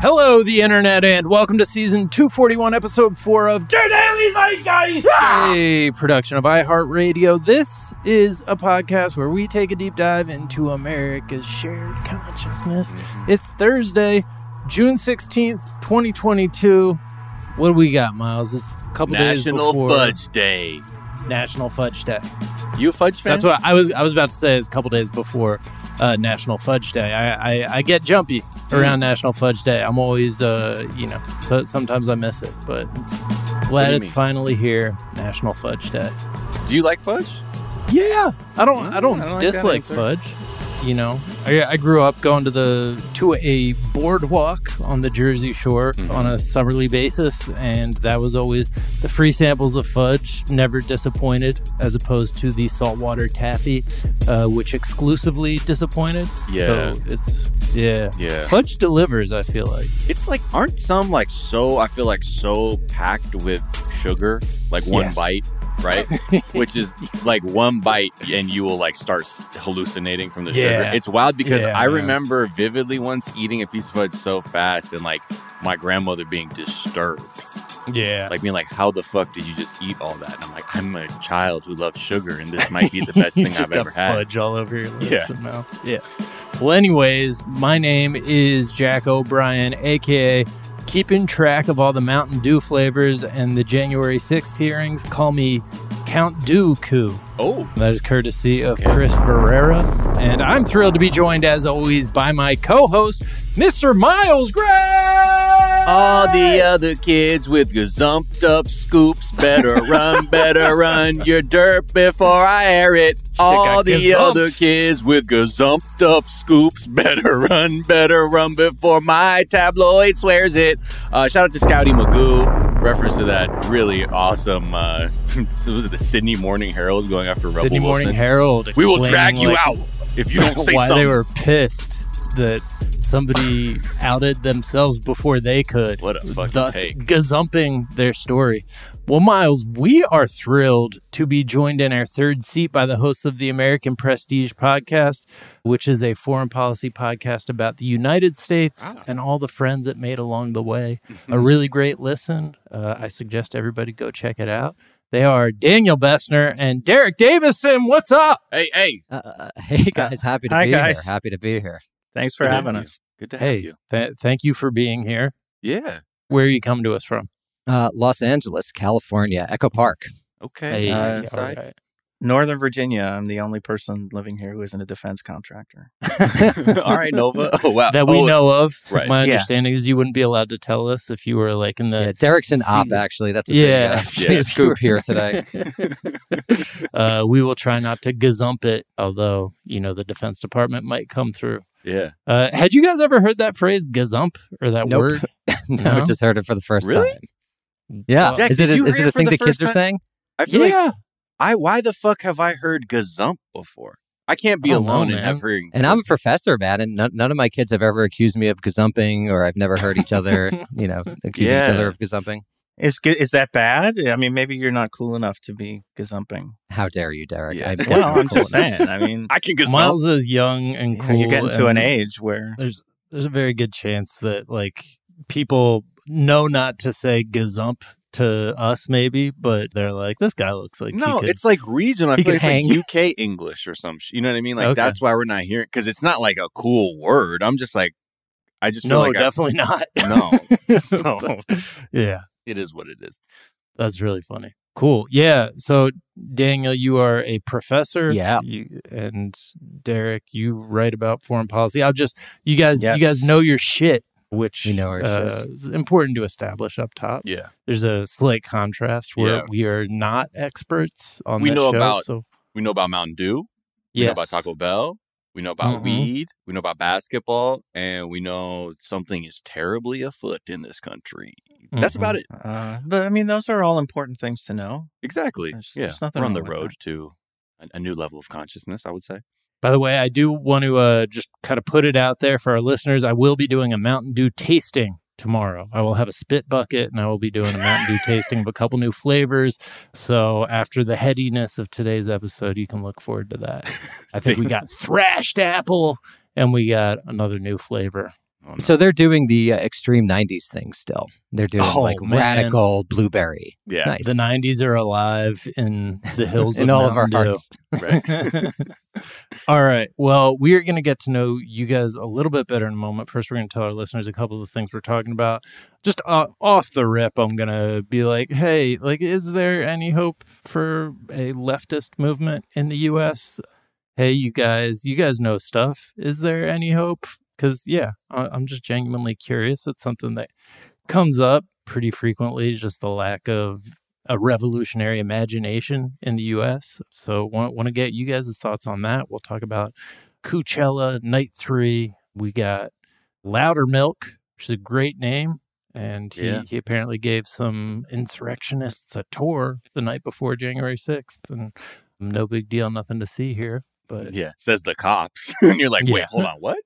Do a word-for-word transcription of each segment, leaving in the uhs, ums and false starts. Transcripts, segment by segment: Hello, the internet, and welcome to season two forty-one, episode four of Your Daily Zeitgeist, yeah! a production of iHeartRadio. This is a podcast where we take a deep dive into America's shared consciousness. It's Thursday, June sixteenth, twenty twenty-two. What do we got, Miles? It's a couple National days before Fudge Day. National Fudge Day. You a fudge fan? That's what I was. I was about to say. Is a couple days before uh, National Fudge Day. I, I, I get jumpy around mm. National Fudge Day. I'm always, uh, you know, so sometimes I miss it, but glad it's mean? finally here. National Fudge Day. Do you like fudge? Yeah, I don't. Mm, I don't, I don't dislike like fudge. You know, I, I grew up going to the to a boardwalk on the Jersey Shore mm-hmm. on a southerly basis, and that was always the free samples of fudge, never disappointed, as opposed to the saltwater taffy, uh, which exclusively disappointed. Yeah, so it's yeah, yeah. Fudge delivers. I feel like it's like aren't some like so I feel like so packed with sugar, like one yes. bite. Right, which is like one bite and you will like start hallucinating from the yeah. sugar. It's wild because yeah, I remember vividly once eating a piece of fudge so fast and like my grandmother being disturbed. Yeah, like being like, "How the fuck did you just eat all that?" And I'm like, "I'm a child who loves sugar, and this might be the best thing I've ever had." Fudge all over your lips yeah. and mouth. Yeah. Well, anyways, my name is Jack O'Brien, aka keeping track of all the Mountain Dew flavors and the January sixth hearings. Call me Count Dooku. Oh. That is courtesy of okay. Chris Ferreira. And I'm thrilled to be joined, as always, by my co-host, Mister Miles Gray! All the other kids with gazumped up scoops better run, better run your dirt before I air it. All the gazumped. Other kids with gazumped up scoops better run, better run before my tabloid swears it. Uh, shout out to Scouty Magoo. Reference to that really awesome uh so was it the Sydney Morning Herald going after Rebel Sydney Wilson? Morning Herald. We will drag you like, out if you don't say why something. They were pissed that somebody outed themselves before they could. What a fucking thus take. Gazumping their story. Well, Miles, we are thrilled to be joined in our third seat by the hosts of the American Prestige podcast, which is a foreign policy podcast about the United States ah. and all the friends it made along the way. A really great listen. Uh, I suggest everybody go check it out. They are Daniel Bessner and Derek Davison. What's up? Hey, hey. Uh, hey, guys. Happy to Hi, be guys. here. Happy to be here. Thanks for Good having us. Good to have hey, you. Th- thank you for being here. Yeah. Where are you coming to us from? Uh, Los Angeles, California, Echo Park. Okay. Hey, uh, all right. Northern Virginia. I'm the only person living here who isn't a defense contractor. All right, Nova. Oh, wow. That we oh, know of. Right. My understanding yeah. is you wouldn't be allowed to tell us if you were like in the... Yeah, Derek's an op, actually. That's a yeah, big uh, yeah. scoop here today. uh, we will try not to gazump it, although, you know, the Defense Department might come through. Yeah. Uh, had you guys ever heard that phrase, gazump, or that nope. word? No, no, just heard it for the first really? time. Yeah. Jack, is it, a, is it a thing the that kids time? are saying? I feel yeah. like... I why the fuck have I heard gazump before? I can't be oh, alone no, in ever. And I'm a professor, man, and none, none of my kids have ever accused me of gazumping, or I've never heard each other, you know, accusing yeah. each other of gazumping. Is is that bad? I mean, maybe you're not cool enough to be gazumping. How dare you, Derek? Yeah. I'm well, I'm cool just enough. saying. I mean, I can gazump. Miles is young and cool. Yeah, you're getting to an age where there's there's a very good chance that like people know not to say gazump to us, maybe, but they're like, this guy looks like no. He could, it's like regional. I feel like it's like U K English or some shit. You know what I mean? Like okay. that's why we're not hearing because it's not like a cool word. I'm just like, I just feel no, like definitely I, not. No, so, but, yeah, it is what it is. That's really funny. Cool. Yeah. So Daniel, you are a professor. Yeah. You, and Derek, you write about foreign policy. I'll just you guys. Yes. You guys know your shit. Which we know uh, is important to establish up top. Yeah. There's a slight contrast where yeah. we are not experts on we this know show, about so. We know about Mountain Dew. We yes. know about Taco Bell. We know about mm-hmm. weed. We know about basketball. And we know something is terribly afoot in this country. Mm-hmm. That's about it. Uh, but, I mean, those are all important things to know. Exactly. There's, yeah. There's nothing We're on the road that. to a, a new level of consciousness, I would say. By the way, I do want to uh, just kind of put it out there for our listeners. I will be doing a Mountain Dew tasting tomorrow. I will have a spit bucket and I will be doing a Mountain Dew tasting of a couple new flavors. So after the headiness of today's episode, you can look forward to that. I think we got thrashed apple and we got another new flavor. Oh, no. So they're doing the uh, extreme nineties thing still. They're doing oh, like man. radical blueberry. Yeah. Nice. The nineties are alive in the hills in of all Mountain of our hearts. Right. All right. Well, we're going to get to know you guys a little bit better in a moment. First, we're going to tell our listeners a couple of the things we're talking about. Just uh, off the rip, I'm going to be like, hey, like, is there any hope for a leftist movement in the U S? Hey, you guys, you guys know stuff. Is there any hope? Because, yeah, I'm just genuinely curious. It's something that comes up pretty frequently, just the lack of a revolutionary imagination in the U S. So want want to get you guys' thoughts on that. We'll talk about Coachella, Night three. We got Loudermilk, which is a great name. And he, yeah. he apparently gave some insurrectionists a tour the night before January sixth. And no big deal, nothing to see here. But yeah, says the cops. And you're like, wait, yeah. hold on, what?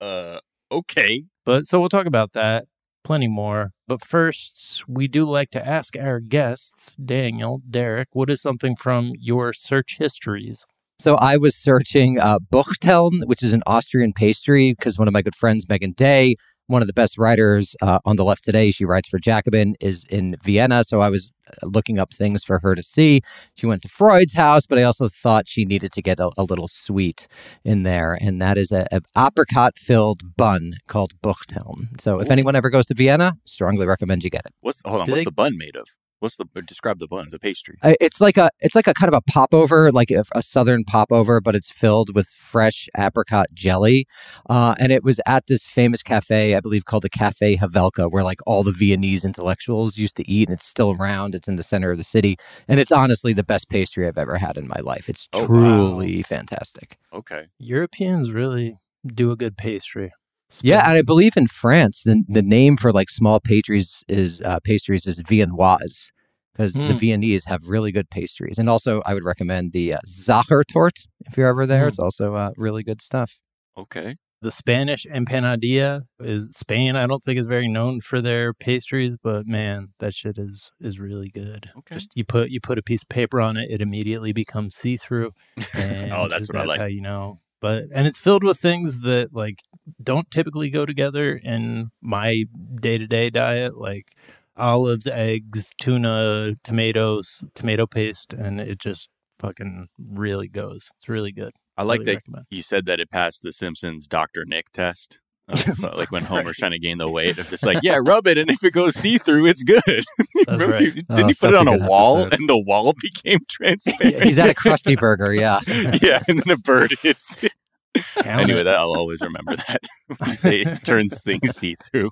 Uh, okay. But so we'll talk about that, plenty more. But first, we do like to ask our guests, Daniel, Derek, what is something from your search histories? So I was searching uh, Buchteln, which is an Austrian pastry, because one of my good friends, Megan Day, one of the best writers uh, on the left today, she writes for Jacobin, is in Vienna. So I was looking up things for her to see. She went to Freud's house, but I also thought she needed to get a, a little sweet in there. And that is an apricot-filled bun called Buchteln. So if Ooh. anyone ever goes to Vienna, strongly recommend you get it. What's, hold on, Do what's they, the bun made of? What's the describe the bun, the pastry? It's like a it's like a kind of a popover, like a, a southern popover, but it's filled with fresh apricot jelly. Uh, and it was at this famous cafe, I believe, called the Cafe Havelka, where like all the Viennese intellectuals used to eat. And it's still around. It's in the center of the city, and it's honestly the best pastry I've ever had in my life. It's oh, truly wow. fantastic. Okay, Europeans really do a good pastry. Spring. Yeah, and I believe in France, the, the name for like small pastries is uh, pastries is viennoise, because mm. the Viennese have really good pastries. And also, I would recommend the uh, Sachertorte if you're ever there. Mm. It's also uh, really good stuff. Okay. The Spanish empanadilla is Spain. I don't think is very known for their pastries, but man, that shit is is really good. Okay. Just you put you put a piece of paper on it, it immediately becomes see through. Oh, that's what that's I like. How you know. But and it's filled with things that like don't typically go together in my day to day diet, like olives, eggs, tuna, tomatoes, tomato paste, and it just fucking really goes. It's really good. I like really that recommend. You said that it passed the Simpsons Doctor Nick test. Of, uh, like when Homer's right. trying to gain the weight, it's just like, yeah, rub it, and if it goes see-through, it's good. That's right. You, didn't oh, he put it on a, a wall, episode. And the wall became transparent? He's at a Krusty Burger, yeah. Yeah, and then a bird hits it. Anyway, that, I'll always remember that. When you say it turns things see-through.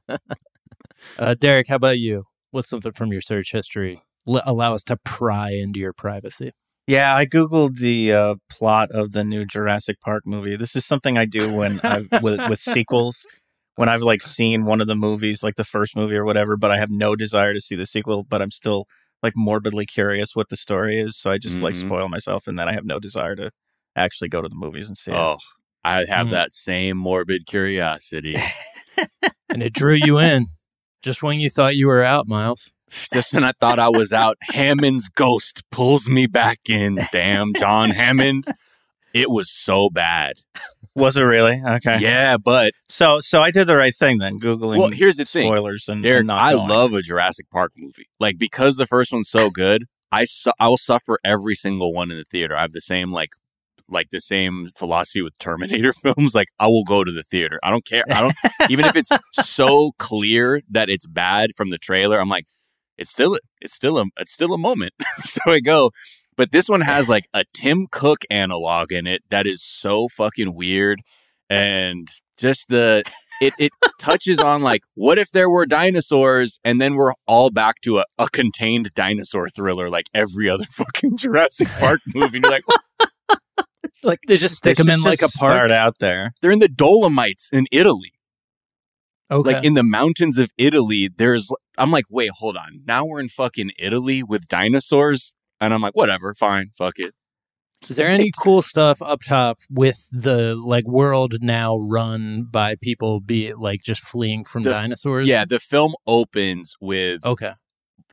Uh, Derek, how about you? What's something from your search history? L- allow us to pry into your privacy. Yeah, I Googled the uh, plot of the new Jurassic Park movie. This is something I do when I've, with, with sequels, when I've like seen one of the movies, like the first movie or whatever, but I have no desire to see the sequel, but I'm still like morbidly curious what the story is. So I just mm-hmm. like spoil myself, and then I have no desire to actually go to the movies and see it. Oh, I have mm. that same morbid curiosity. And it drew you in just when you thought you were out, Miles. Just when I thought I was out, Hammond's ghost pulls me back in. Damn, John Hammond. It was so bad. Was it really? Okay. Yeah, but... So so I did the right thing then, Googling well, here's the spoilers thing. And, Derek, and not I going. Love a Jurassic Park movie. Like, because the first one's so good, I, su- I will suffer every single one in the theater. I have the same, like... like the same philosophy with Terminator films. Like, I will go to the theater. I don't care. I don't... Even if it's so clear that it's bad from the trailer, I'm like... It's still it's still a it's still a moment. So I go. But this one has like a Tim Cook analog in it that is so fucking weird. And just the it it touches on like, what if there were dinosaurs, and then we're all back to a, a contained dinosaur thriller like every other fucking Jurassic Park movie. And you're like, it's like they just stick they them in like a park out there. They're in the Dolomites in Italy. Okay. Like in the mountains of Italy, there's, I'm like, wait, hold on. Now we're in fucking Italy with dinosaurs. And I'm like, whatever, fine, fuck it. Is there any cool stuff up top with the like world now run by people, be it like just fleeing from the, dinosaurs? Yeah, the film opens with okay.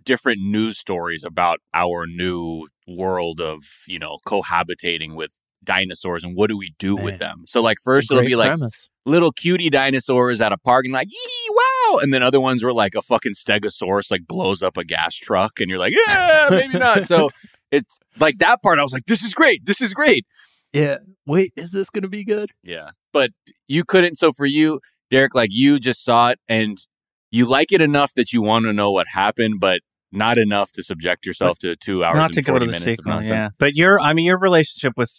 different news stories about our new world of, you know, cohabitating with dinosaurs and what do we do Man. With them. So like first it'll be like premise. Little cutie dinosaurs at a park and like yee wow, and then other ones were like a fucking stegosaurus like blows up a gas truck and you're like yeah maybe not. So it's like that part I was like this is great this is great. Yeah, wait, is this gonna be good? Yeah, but you couldn't. So for you, Derek, like you just saw it and you like it enough that you want to know what happened, but not enough to subject yourself but to two hours not and to forty go to the minutes sequel, of nonsense. Yeah, but your I mean your relationship with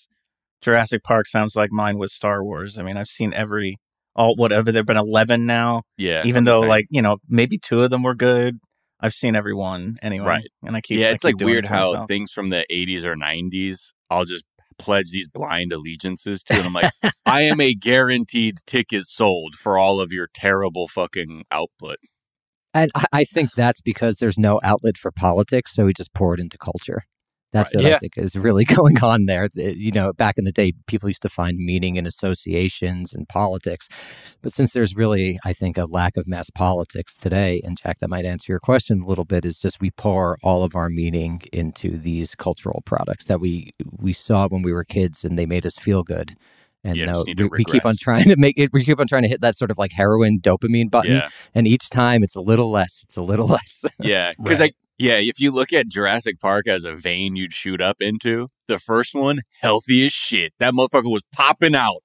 Jurassic Park sounds like mine was Star Wars. I mean, I've seen every, all whatever. There've been eleven now. Yeah. Even though, like, you know, maybe two of them were good. I've seen every one anyway. Right. And I keep. Yeah, it's keep like doing weird it how myself. Things from the eighties or nineties, I'll just pledge these blind allegiances to. And I'm like, I am a guaranteed ticket sold for all of your terrible fucking output. And I think that's because there's no outlet for politics, so we just pour it into culture. That's right. What yeah. I think is really going on there. You know, back in the day, people used to find meaning in associations and politics. But since there's really, I think, a lack of mass politics today, and Jack, that might answer your question a little bit, is just we pour all of our meaning into these cultural products that we, we saw when we were kids and they made us feel good. And yeah, no, we, we keep on trying to make it. We keep on trying to hit that sort of like heroin dopamine button. Yeah. And each time it's a little less. It's a little less. Yeah, because right. I. Yeah, if you look at Jurassic Park as a vein you'd shoot up into, the first one, healthy as shit. That motherfucker was popping out.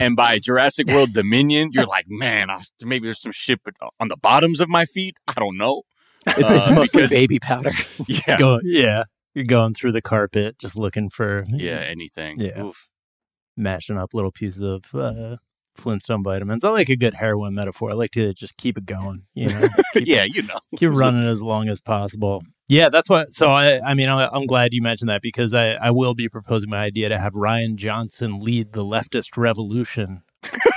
And by Jurassic World Dominion, you're like, man, I, maybe there's some shit on the bottoms of my feet. I don't know. It's, uh, it's mostly because, baby powder. Yeah. Go, yeah. You're going through the carpet, just looking for... Yeah, anything. Yeah. Oof. Mashing up little pieces of... Uh, Flintstone vitamins. I like a good heroin metaphor. I like to just keep it going, you know. Yeah, it, you know, keep running as long as possible. Yeah, that's what. So I, I mean, I, I'm glad you mentioned that because I, I will be proposing my idea to have Rian Johnson lead the leftist revolution,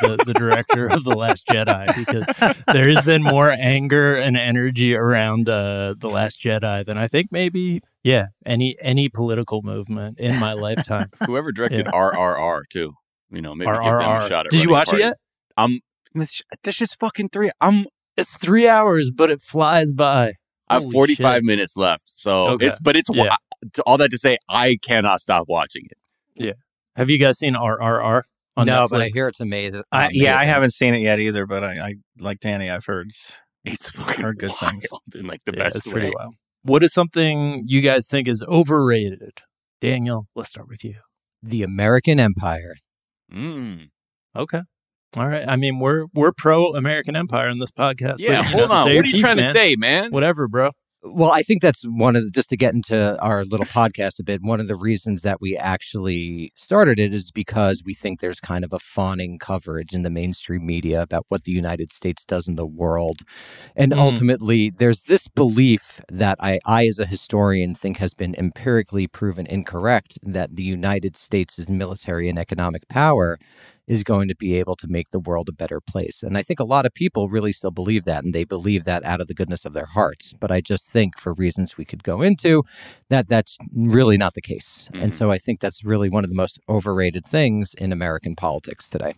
the, the director of The Last Jedi, because there has been more anger and energy around uh, The Last Jedi than I think maybe. Yeah, any any political movement in my lifetime. Whoever directed yeah. R R R too. You know, maybe R R R. Give them a shot at Did you watch party. It yet? I'm that's just fucking three. I'm it's three hours, but it flies by. I have forty-five shit. minutes left, so okay. it's but it's yeah. all that to say I cannot stop watching it. Yeah. Have you guys seen R R R? On no, Netflix? But I hear it's amazing. I, amazing. Yeah, I haven't seen it yet either, but I, I like Danny. I've heard it's fucking heard good wild. things in like the yeah, best way. Wild. What is something you guys think is overrated? Daniel, let's start with you. The American Empire. Mm. Okay. All right. I mean, we're we're pro American Empire in this podcast. Yeah, hold you know, on. What are you piece, trying man. to say, man? Whatever, bro. Well, I think that's one of the, just to get into our little podcast a bit, one of the reasons that we actually started it is because we think there's kind of a fawning coverage in the mainstream media about what the United States does in the world. And mm. ultimately, there's this belief that I, I, as a historian, think has been empirically proven incorrect, that the United States' military and economic power is going to be able to make the world a better place. And I think a lot of people really still believe that, and they believe that out of the goodness of their hearts. But I just think, for reasons we could go into, that that's really not the case. Mm-hmm. And so I think that's really one of the most overrated things in American politics today.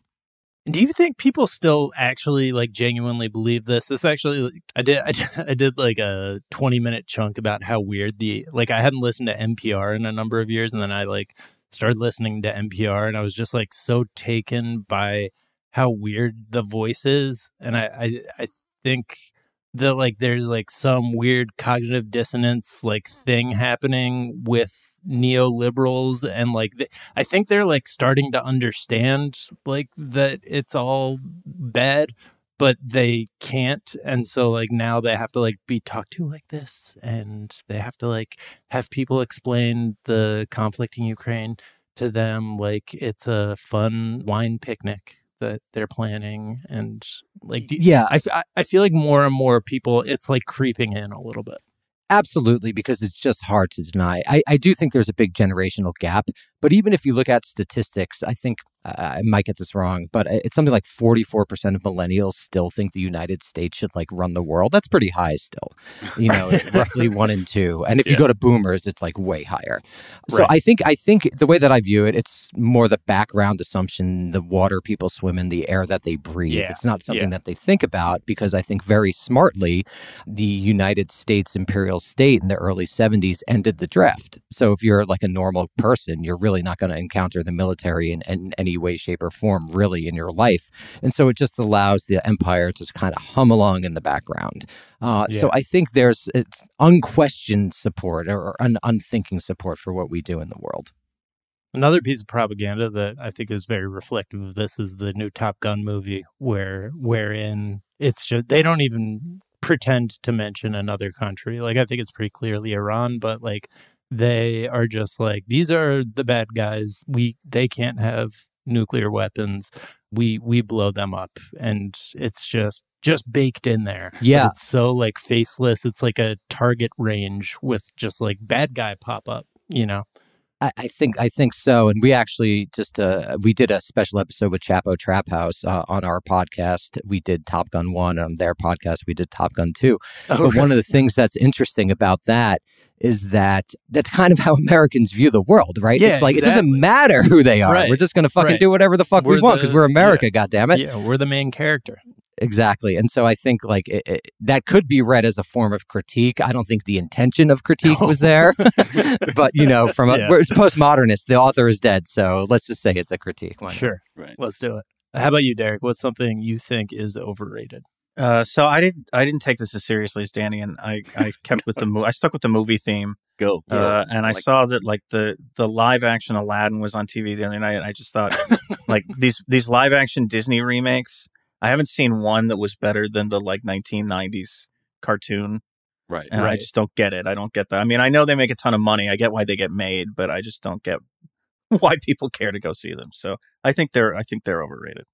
Do you think people still actually like genuinely believe this? This actually, I did, I did, I did like a twenty minute chunk about how weird the, like I hadn't listened to N P R in a number of years, and then I like started listening to N P R, and I was just like so taken by how weird the voice is. And I, I, I think that like there's like some weird cognitive dissonance like thing happening with neoliberals, and like th- I think they're like starting to understand like that it's all bad, but they can't. And so like now they have to like be talked to like this, and they have to like have people explain the conflict in Ukraine to them like it's a fun wine picnic that they're planning. And like, do you, yeah, I, f- I feel like more and more people, it's like creeping in a little bit. Absolutely, because it's just hard to deny. I, I do think there's a big generational gap. But even if you look at statistics, I think uh, I might get this wrong, but it's something like forty-four percent of millennials still think the United States should like run the world. That's pretty high still, you know, roughly one in two. And if yeah. you go to boomers, it's like way higher. So right. I think I think the way that I view it, it's more the background assumption, the water people swim in, the air that they breathe. Yeah. It's not something yeah. that they think about, because I think very smartly, the United States imperial state in the early seventies ended the draft. So if you're like a normal person, you're really not going to encounter the military in, in any way, shape, or form really in your life. And so it just allows the empire to kind of hum along in the background. Uh, yeah. So I think there's unquestioned support or un- unthinking support for what we do in the world. Another piece of propaganda that I think is very reflective of this is the new Top Gun movie, where wherein it's just, they don't even pretend to mention another country. Like, I think it's pretty clearly Iran, but like they are just like, these are the bad guys. We they can't have nuclear weapons. We we blow them up. And it's just just baked in there. Yeah. But it's so like faceless. It's like a target range with just like bad guy pop up, you know? I think I think so. And we actually just uh, we did a special episode with Chapo Trap House uh, on our podcast. We did Top Gun one, and on their podcast, we did Top Gun two. Oh, but okay. One of the things that's interesting about that is that that's kind of how Americans view the world, right? Yeah, it's like, exactly. It doesn't matter who they are. Right. We're just going to fucking right. do whatever the fuck we're we want because we're America, yeah. goddammit. Yeah, we're the main character. Exactly. And so I think like it, it, that could be read as a form of critique. I don't think the intention of critique no. was there, but, you know, from a yeah. we're postmodernists, the author is dead. So let's just say it's a critique. Why sure. Right. Let's do it. How about you, Derek? What's something you think is overrated? Uh, so I didn't I didn't take this as seriously as Danny, and I, I kept with the movie. I stuck with the movie theme. Go. Yeah. Uh, and I like, saw that like the the live action Aladdin was on T V the other night. And I just thought like these these live action Disney remakes. I haven't seen one that was better than the like nineteen nineties cartoon. Right. And right. I just don't get it. I don't get that. I mean, I know they make a ton of money. I get why they get made, but I just don't get why people care to go see them. So I think they're I think they're overrated.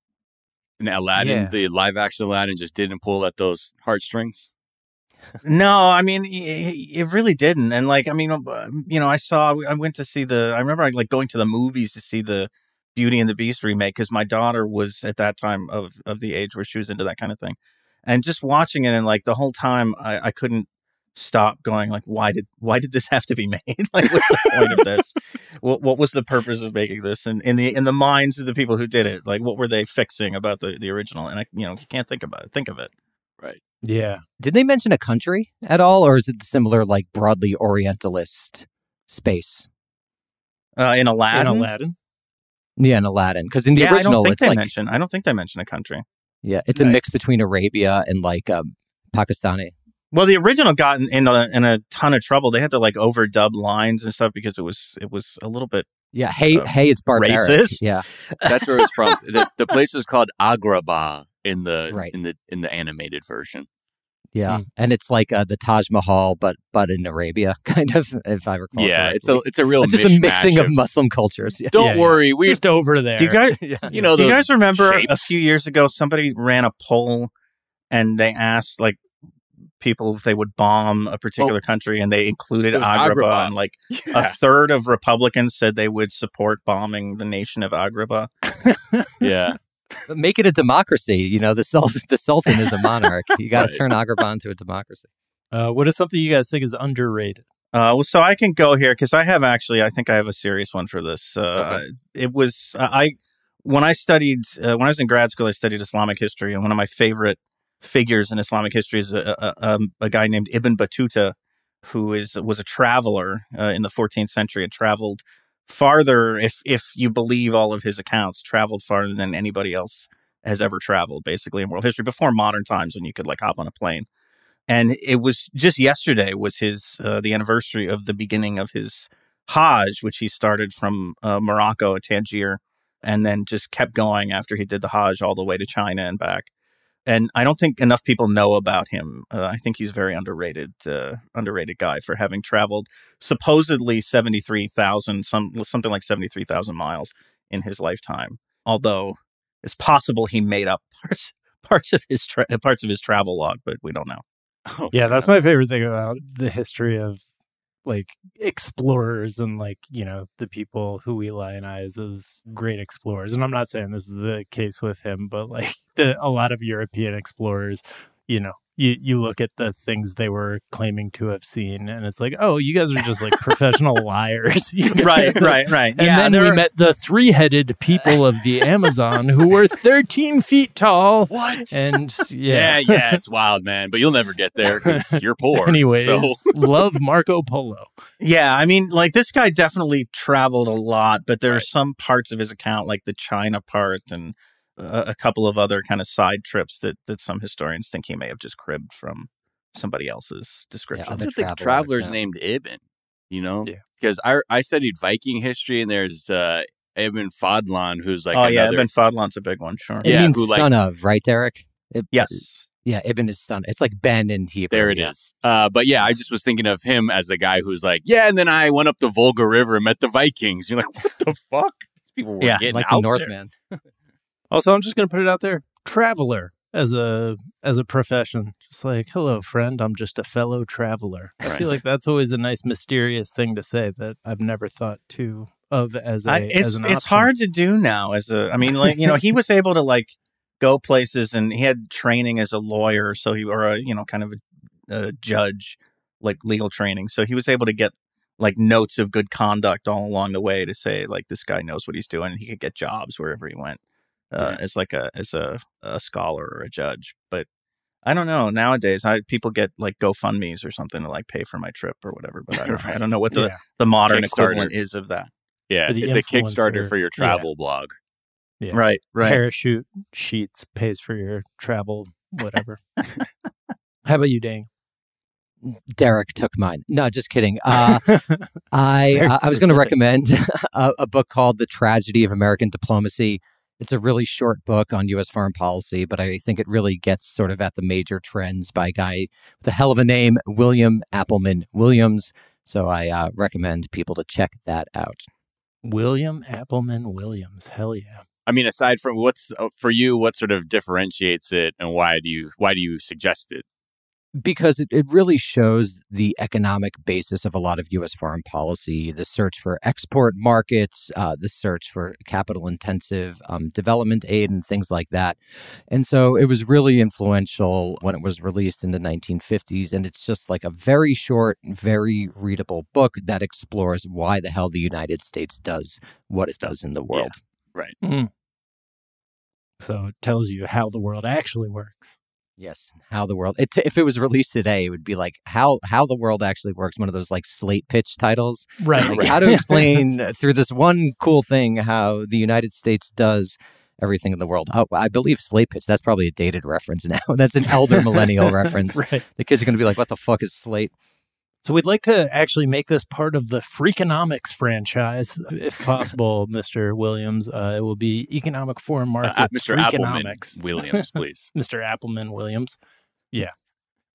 And Aladdin, yeah. the live action Aladdin just didn't pull at those heartstrings. No, I mean, it, it really didn't. And like, I mean, you know, I saw I went to see the I remember I like going to the movies to see the Beauty and the Beast remake, because my daughter was at that time of, of the age where she was into that kind of thing. And just watching it, and like the whole time I, I couldn't stop going like, why did why did this have to be made? Like, what's the point of this? What, what was the purpose of making this? And in the in the minds of the people who did it, like, what were they fixing about the, the original? And I, you know, if you can't think about it, think of it. Right. Yeah. Did they mention a country at all, or is it similar, like broadly Orientalist space? Uh, in Aladdin. In Aladdin. Yeah, in Aladdin, because in the yeah, original, I don't think it's they like mention, I don't think they mention a country. Yeah, it's nice. A mix between Arabia and like um, Pakistani. Well, the original got in, in, a, in a ton of trouble. They had to like overdub lines and stuff because it was it was a little bit yeah. Hey, uh, hey, it's barbaric. Racist. Yeah, that's where it's from. the, the place was called Agrabah in the right. in the in the animated version. Yeah, mm. and it's like uh, the Taj Mahal, but but in Arabia, kind of, if I recall. Yeah, correctly. it's a it's a real it's just a mixing of, of Muslim cultures. Yeah. Don't yeah, worry, yeah. we're just over there. Do you guys, yeah. you know, do you guys remember shapes? A few years ago, somebody ran a poll, and they asked like. people if they would bomb a particular oh, country, and they included Agrabah, Agrabah, and like yeah. a third of Republicans said they would support bombing the nation of Agrabah. yeah. But make it a democracy. You know, the, sul- the Sultan is a monarch. You got to right. turn Agrabah into a democracy. Uh, what is something you guys think is underrated? Uh, well, so I can go here because I have actually, I think I have a serious one for this. Uh, okay. It was, uh, I, when I studied, uh, when I was in grad school, I studied Islamic history, and one of my favorite figures in Islamic history is a, a, a guy named Ibn Battuta, who is was a traveler uh, in the fourteenth century and traveled farther, if if you believe all of his accounts, traveled farther than anybody else has ever traveled, basically, in world history, before modern times when you could like hop on a plane. And it was just yesterday was his uh, the anniversary of the beginning of his Hajj, which he started from uh, Morocco at Tangier, and then just kept going after he did the Hajj all the way to China and back. And I don't think enough people know about him. Uh, I think he's a very underrated, uh, underrated guy for having traveled supposedly seventy-three thousand, some something like seventy-three thousand miles in his lifetime. Although it's possible he made up parts parts of his tra- parts of his travel log, but we don't know. Oh, yeah, that's my favorite thing about the history of like explorers and like, you know, the people who we lionize as great explorers. And I'm not saying this is the case with him, but like the, a lot of European explorers, you know, you, you look at the things they were claiming to have seen and it's like, oh, you guys are just like professional liars. right, right, right. And yeah, then we were... met the three-headed people of the Amazon who were thirteen feet tall. What? And yeah. yeah, yeah, it's wild, man. But you'll never get there because you're poor. Anyways, so. Love Marco Polo. Yeah, I mean, like this guy definitely traveled a lot, but there right. are some parts of his account, like the China part and... a couple of other kind of side trips that, that some historians think he may have just cribbed from somebody else's description. Yeah, that's what the traveler's named Ibn, you know? Yeah. Because I I studied Viking history, and there's uh, Ibn Fadlan, who's like oh, another... Oh, yeah, Ibn Fadlan's a big one, sure. It yeah, means who, like, son of, right, Derek? It, yes. Yeah, Ibn is son. It's like Ben in Hebrew. There it yeah. is. Uh, but yeah, I just was thinking of him as the guy who's like, yeah, and then I went up the Volga River and met the Vikings. You're like, what the fuck? People were yeah, getting like out the Northman. Also, I'm just going to put it out there. Traveler as a as a profession. Just like, hello, friend. I'm just a fellow traveler. Right. I feel like that's always a nice, mysterious thing to say that I've never thought to of as a I, it's, as an option. It's hard to do now. As a, I mean, like, you know, he was able to, like, go places, and he had training as a lawyer. So he or, a, you know, kind of a, a judge, like legal training. So he was able to get, like, notes of good conduct all along the way to say, like, this guy knows what he's doing. And he could get jobs wherever he went. Uh, as like a as a, a scholar or a judge. But I don't know. Nowadays, I, people get like GoFundMes or something to like pay for my trip or whatever. But I don't, I don't know what the, yeah. the modern equivalent is of that. Yeah, it's a Kickstarter for your travel yeah. blog. Yeah. Right, right. Parachute Sheets pays for your travel, whatever. How about you, Dang? Derek took mine. No, just kidding. Uh, I uh, I was going to recommend a, a book called The Tragedy of American Diplomacy. It's a really short book on U S foreign policy, but I think it really gets sort of at the major trends by a guy with a hell of a name, William Appleman Williams. So I uh, recommend people to check that out. William Appleman Williams. Hell yeah. I mean, aside from what's uh, for you, what sort of differentiates it and why do you why do you suggest it? because it, it really shows the economic basis of a lot of U S foreign policy, the search for export markets, uh, the search for capital-intensive um, development aid and things like that. And so it was really influential when it was released in the nineteen fifties. And it's just like a very short, very readable book that explores why the hell the United States does what it does in the world. Yeah, right. Mm-hmm. So it tells you how the world actually works. Yes, how the world. It, if it was released today, it would be like how how the world actually works. One of those like slate pitch titles, right? Like, right. How to explain through this one cool thing how the United States does everything in the world. Oh, I believe slate pitch. That's probably a dated reference now. That's an elder millennial reference. Right. The kids are going to be like, "What the fuck is slate?" So we'd like to actually make this part of the Freakonomics franchise, if possible, Mister Williams. Uh, it will be Economic Foreign Markets. Uh, Mister Appleman Williams, please. Mister Appleman Williams. Yeah.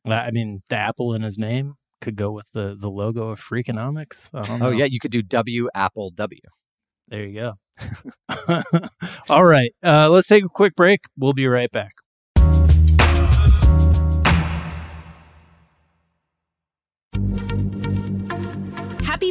I mean, the apple in his name could go with the, the logo of Freakonomics. I don't know. Oh, yeah. You could do W Apple W. There you go. All right. Uh, let's take a quick break. We'll be right back. Happy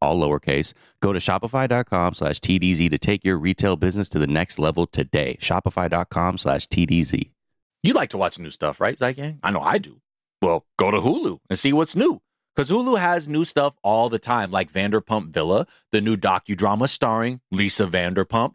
all lowercase. Go to shopify dot com slash T D Z to take your retail business to the next level today. shopify dot com slash T D Z. You like to watch new stuff, right, Zygang? I know I do. Well, go to Hulu and see what's new, because Hulu has new stuff all the time, like Vanderpump Villa, the new docudrama starring Lisa Vanderpump.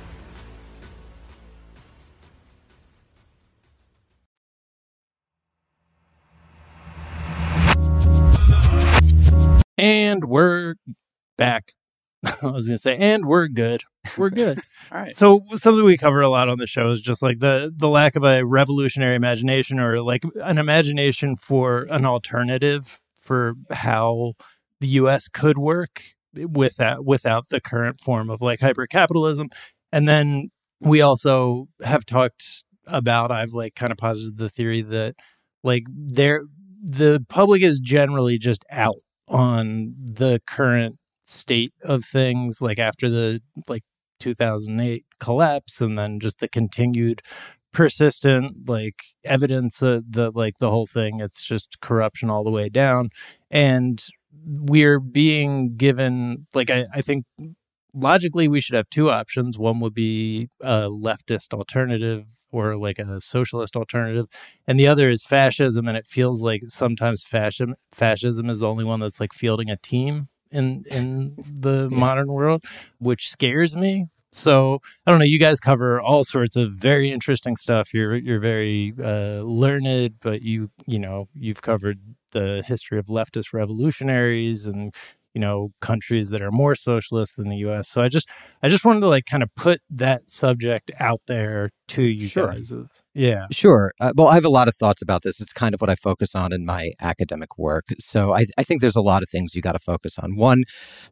And we're back. I was going to say, and we're good. We're good. All right. So something we cover a lot on the show is just like the, the lack of a revolutionary imagination, or like an imagination for an alternative for how the U S could work without, without the current form of like hyper-capitalism. And then we also have talked about, I've like kind of posited the theory that like there, the public is generally just out on the current state of things, like after the like two thousand eight collapse, and then just the continued persistent like evidence of the like the whole thing. It's just corruption all the way down, and we're being given like I, I think logically we should have two options. One would be a leftist alternative or like a socialist alternative, and the other is fascism. And it feels like sometimes fascism fascism is the only one that's like fielding a team in in the yeah. modern world, which scares me. So I don't know, you guys cover all sorts of very interesting stuff. You're you're very uh, learned, but you you know, you've covered the history of leftist revolutionaries and, you know, countries that are more socialist than the U S. So I just I just wanted to like kind of put that subject out there to you sure. guys. Yeah. Sure. Uh, well, I have a lot of thoughts about this. It's kind of what I focus on in my academic work. So I, I think there's a lot of things you got to focus on. One,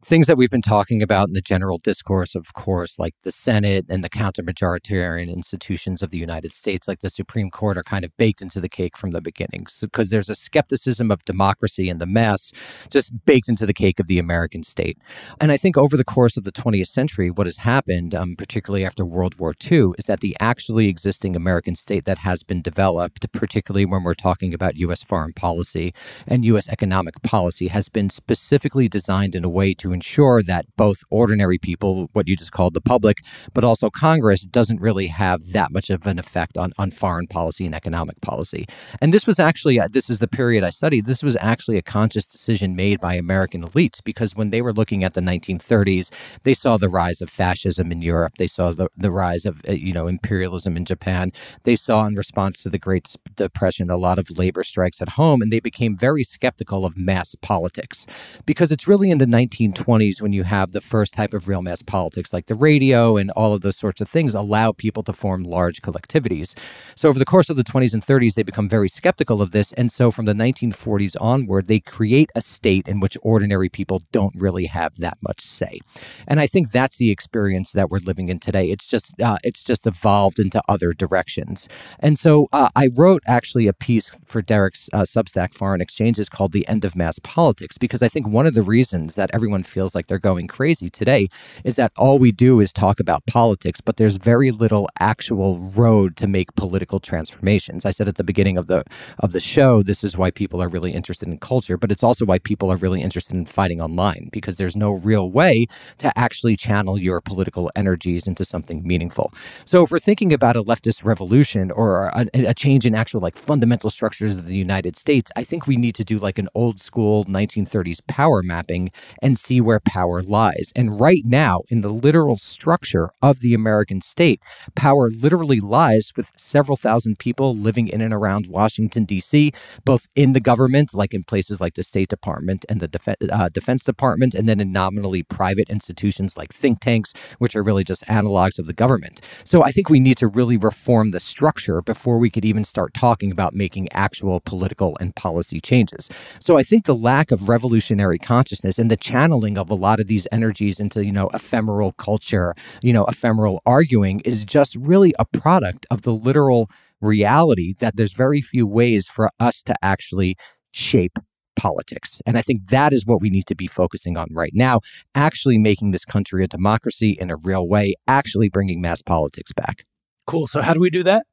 things that we've been talking about in the general discourse, of course, like the Senate and the counter-majoritarian institutions of the United States, like the Supreme Court, are kind of baked into the cake from the beginning, because so, there's a skepticism of democracy and the mass just baked into the cake of the American state. And I think over the course of the twentieth century, what has happened, um, particularly after World War Two, is that the actually existing American state that has been developed, particularly when we're talking about U S foreign policy and U S economic policy, has been specifically designed in a way to ensure that both ordinary people, what you just called the public, but also Congress doesn't really have that much of an effect on, on foreign policy and economic policy. And this was actually, this is the period I studied, this was actually a conscious decision made by American elites, because when they were looking at the nineteen thirties, they saw the rise of fascism in Europe. They saw the, the rise of, you know, imperialism in Japan. They saw, in response to the Great Depression, a lot of labor strikes at home, and they became very skeptical of mass politics, because it's really in the nineteen twenties when you have the first type of real mass politics, like the radio and all of those sorts of things allow people to form large collectivities. So over the course of the twenties and thirties, they become very skeptical of this. And so from the nineteen forties onward, they create a state in which ordinary people don't really have that much say. And I think that's the experience that we're living in today. It's just, uh, it's just evolved into other directions. And so uh, I wrote actually a piece for Derek's uh, Substack, Foreign Exchanges, called The End of Mass Politics, because I think one of the reasons that everyone feels like they're going crazy today is that all we do is talk about politics, but there's very little actual road to make political transformations. I said at the beginning of the of the show, this is why people are really interested in culture, but it's also why people are really interested in fighting online, because there's no real way to actually channel your political energies into something meaningful. So if we're thinking about a leftist revolution or a, a change in actual like fundamental structures of the United States, I think we need to do like an old school nineteen thirties power mapping and see where power lies. And right now, in the literal structure of the American state, power literally lies with several thousand people living in and around Washington, D C, both in the government, like in places like the State Department and the Def- uh, Defense Department, and then in nominally private institutions like think tanks, which are really just analogs of the government. So I think we need to really reform the structure before we could even start talking about making actual political and policy changes. So I think the lack of revolutionary consciousness and the channeling of a lot of these energies into, you know, ephemeral culture, you know, ephemeral arguing is just really a product of the literal reality that there's very few ways for us to actually shape politics. And I think that is what we need to be focusing on right now, actually making this country a democracy in a real way, actually bringing mass politics back. Cool. So how do we do that?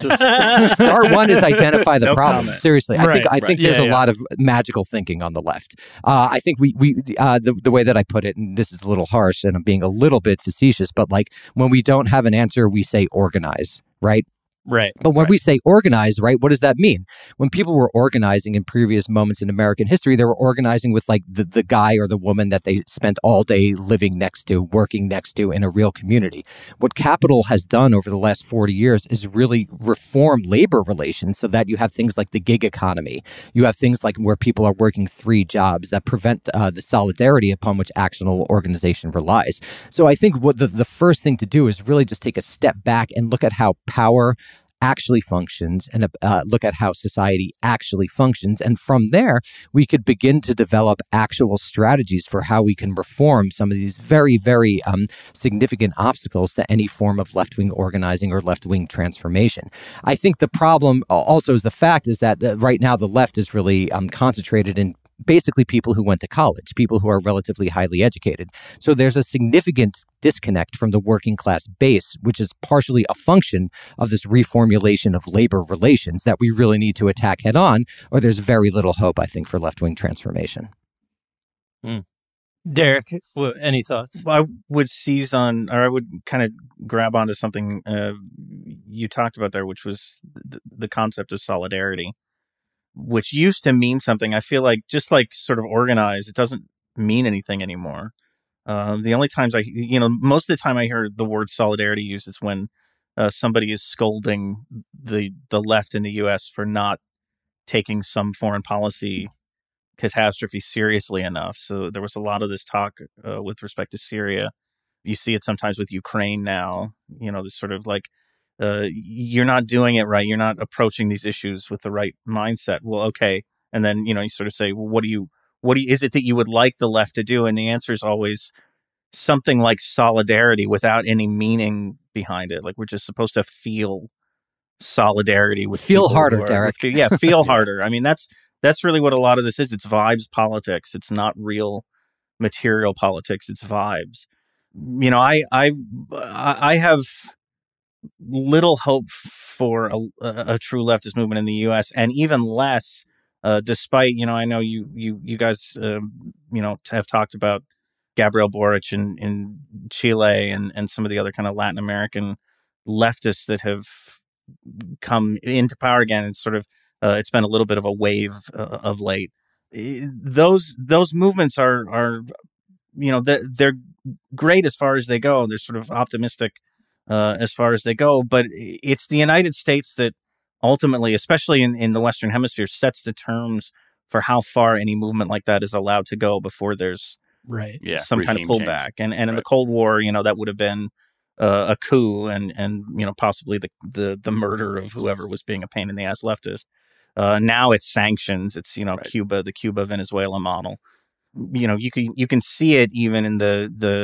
Just Star one is identify the no problem. Comment. Seriously. Right, I think I right. think there's yeah, a yeah. lot of magical thinking on the left. Uh, I think we, we uh, the, the way that I put it, and this is a little harsh and I'm being a little bit facetious, but like when we don't have an answer, we say organize, right? Right. But when right. we say organize, right, what does that mean? When people were organizing in previous moments in American history, they were organizing with like the, the guy or the woman that they spent all day living next to, working next to in a real community. What capital has done over the last forty years is really reform labor relations so that you have things like the gig economy. You have things like where people are working three jobs that prevent uh, the solidarity upon which actional organization relies. So I think what the, the first thing to do is really just take a step back and look at how power actually functions and uh, look at how society actually functions. And from there, we could begin to develop actual strategies for how we can reform some of these very, very um, significant obstacles to any form of left-wing organizing or left-wing transformation. I think the problem also is the fact is that the, right now the left is really um, concentrated in basically people who went to college, people who are relatively highly educated. So there's a significant disconnect from the working class base, which is partially a function of this reformulation of labor relations that we really need to attack head on, or there's very little hope, I think, for left-wing transformation. Mm. Derek, what, any thoughts? I would seize on, or I would kind of grab onto something uh, you talked about there, which was th- the concept of solidarity, which used to mean something. I feel like just like sort of organized, it doesn't mean anything anymore. Um, the only times I, you know, most of the time I hear the word solidarity used is when uh, somebody is scolding the the left in the U S for not taking some foreign policy catastrophe seriously enough. So there was a lot of this talk uh, with respect to Syria. You see it sometimes with Ukraine now, you know, this sort of like, Uh, you're not doing it right. You're not approaching these issues with the right mindset. Well, okay. And then, you know, you sort of say, well, what do you, what do you, is it that you would like the left to do? And the answer is always something like solidarity without any meaning behind it. Like we're just supposed to feel solidarity with feel harder, are, Derek. With, yeah. Feel harder. I mean, that's, that's really what a lot of this is. It's vibes politics. It's not real material politics. It's vibes. You know, I, I, I have little hope for a, a true leftist movement in the U S and even less, uh, despite, you know, I know you you you guys, uh, you know, have talked about Gabriel Boric in, in Chile and, and some of the other kind of Latin American leftists that have come into power again. It's sort of uh, it's been a little bit of a wave uh, of late. Those those movements are, are you know, they're great as far as they go. They're sort of optimistic Uh, as far as they go. But it's the United States that ultimately, especially in, in the Western Hemisphere, sets the terms for how far any movement like that is allowed to go before there's right. yeah, some kind of pullback. Change. And and in right. the Cold War, you know, that would have been uh, a coup and, and you know, possibly the, the, the murder of whoever was being a pain in the ass leftist. Uh, now it's sanctions. It's, you know, right. Cuba, the Cuba-Venezuela model. You know, you can you can see it even in the the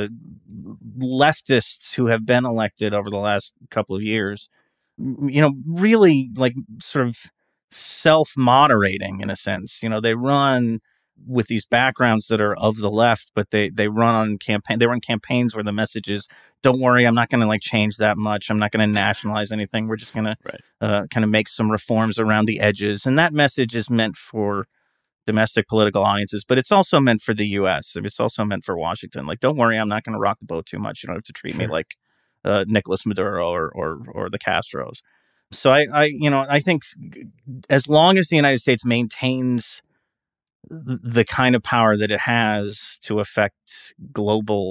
leftists who have been elected over the last couple of years, you know, really like sort of self-moderating in a sense. You know, they run with these backgrounds that are of the left, but they they run on campaign. They run campaigns where the message is, don't worry, I'm not going to like change that much. I'm not going to nationalize anything. We're just going right. to uh, kind of make some reforms around the edges. And that message is meant for domestic political audiences, but it's also meant for the U S It's also meant for Washington. Like, don't worry, I'm not going to rock the boat too much. You don't have to treat sure. me like uh, Nicolas Maduro or, or or the Castros. So I, I, you know, I think as long as the United States maintains the kind of power that it has to affect global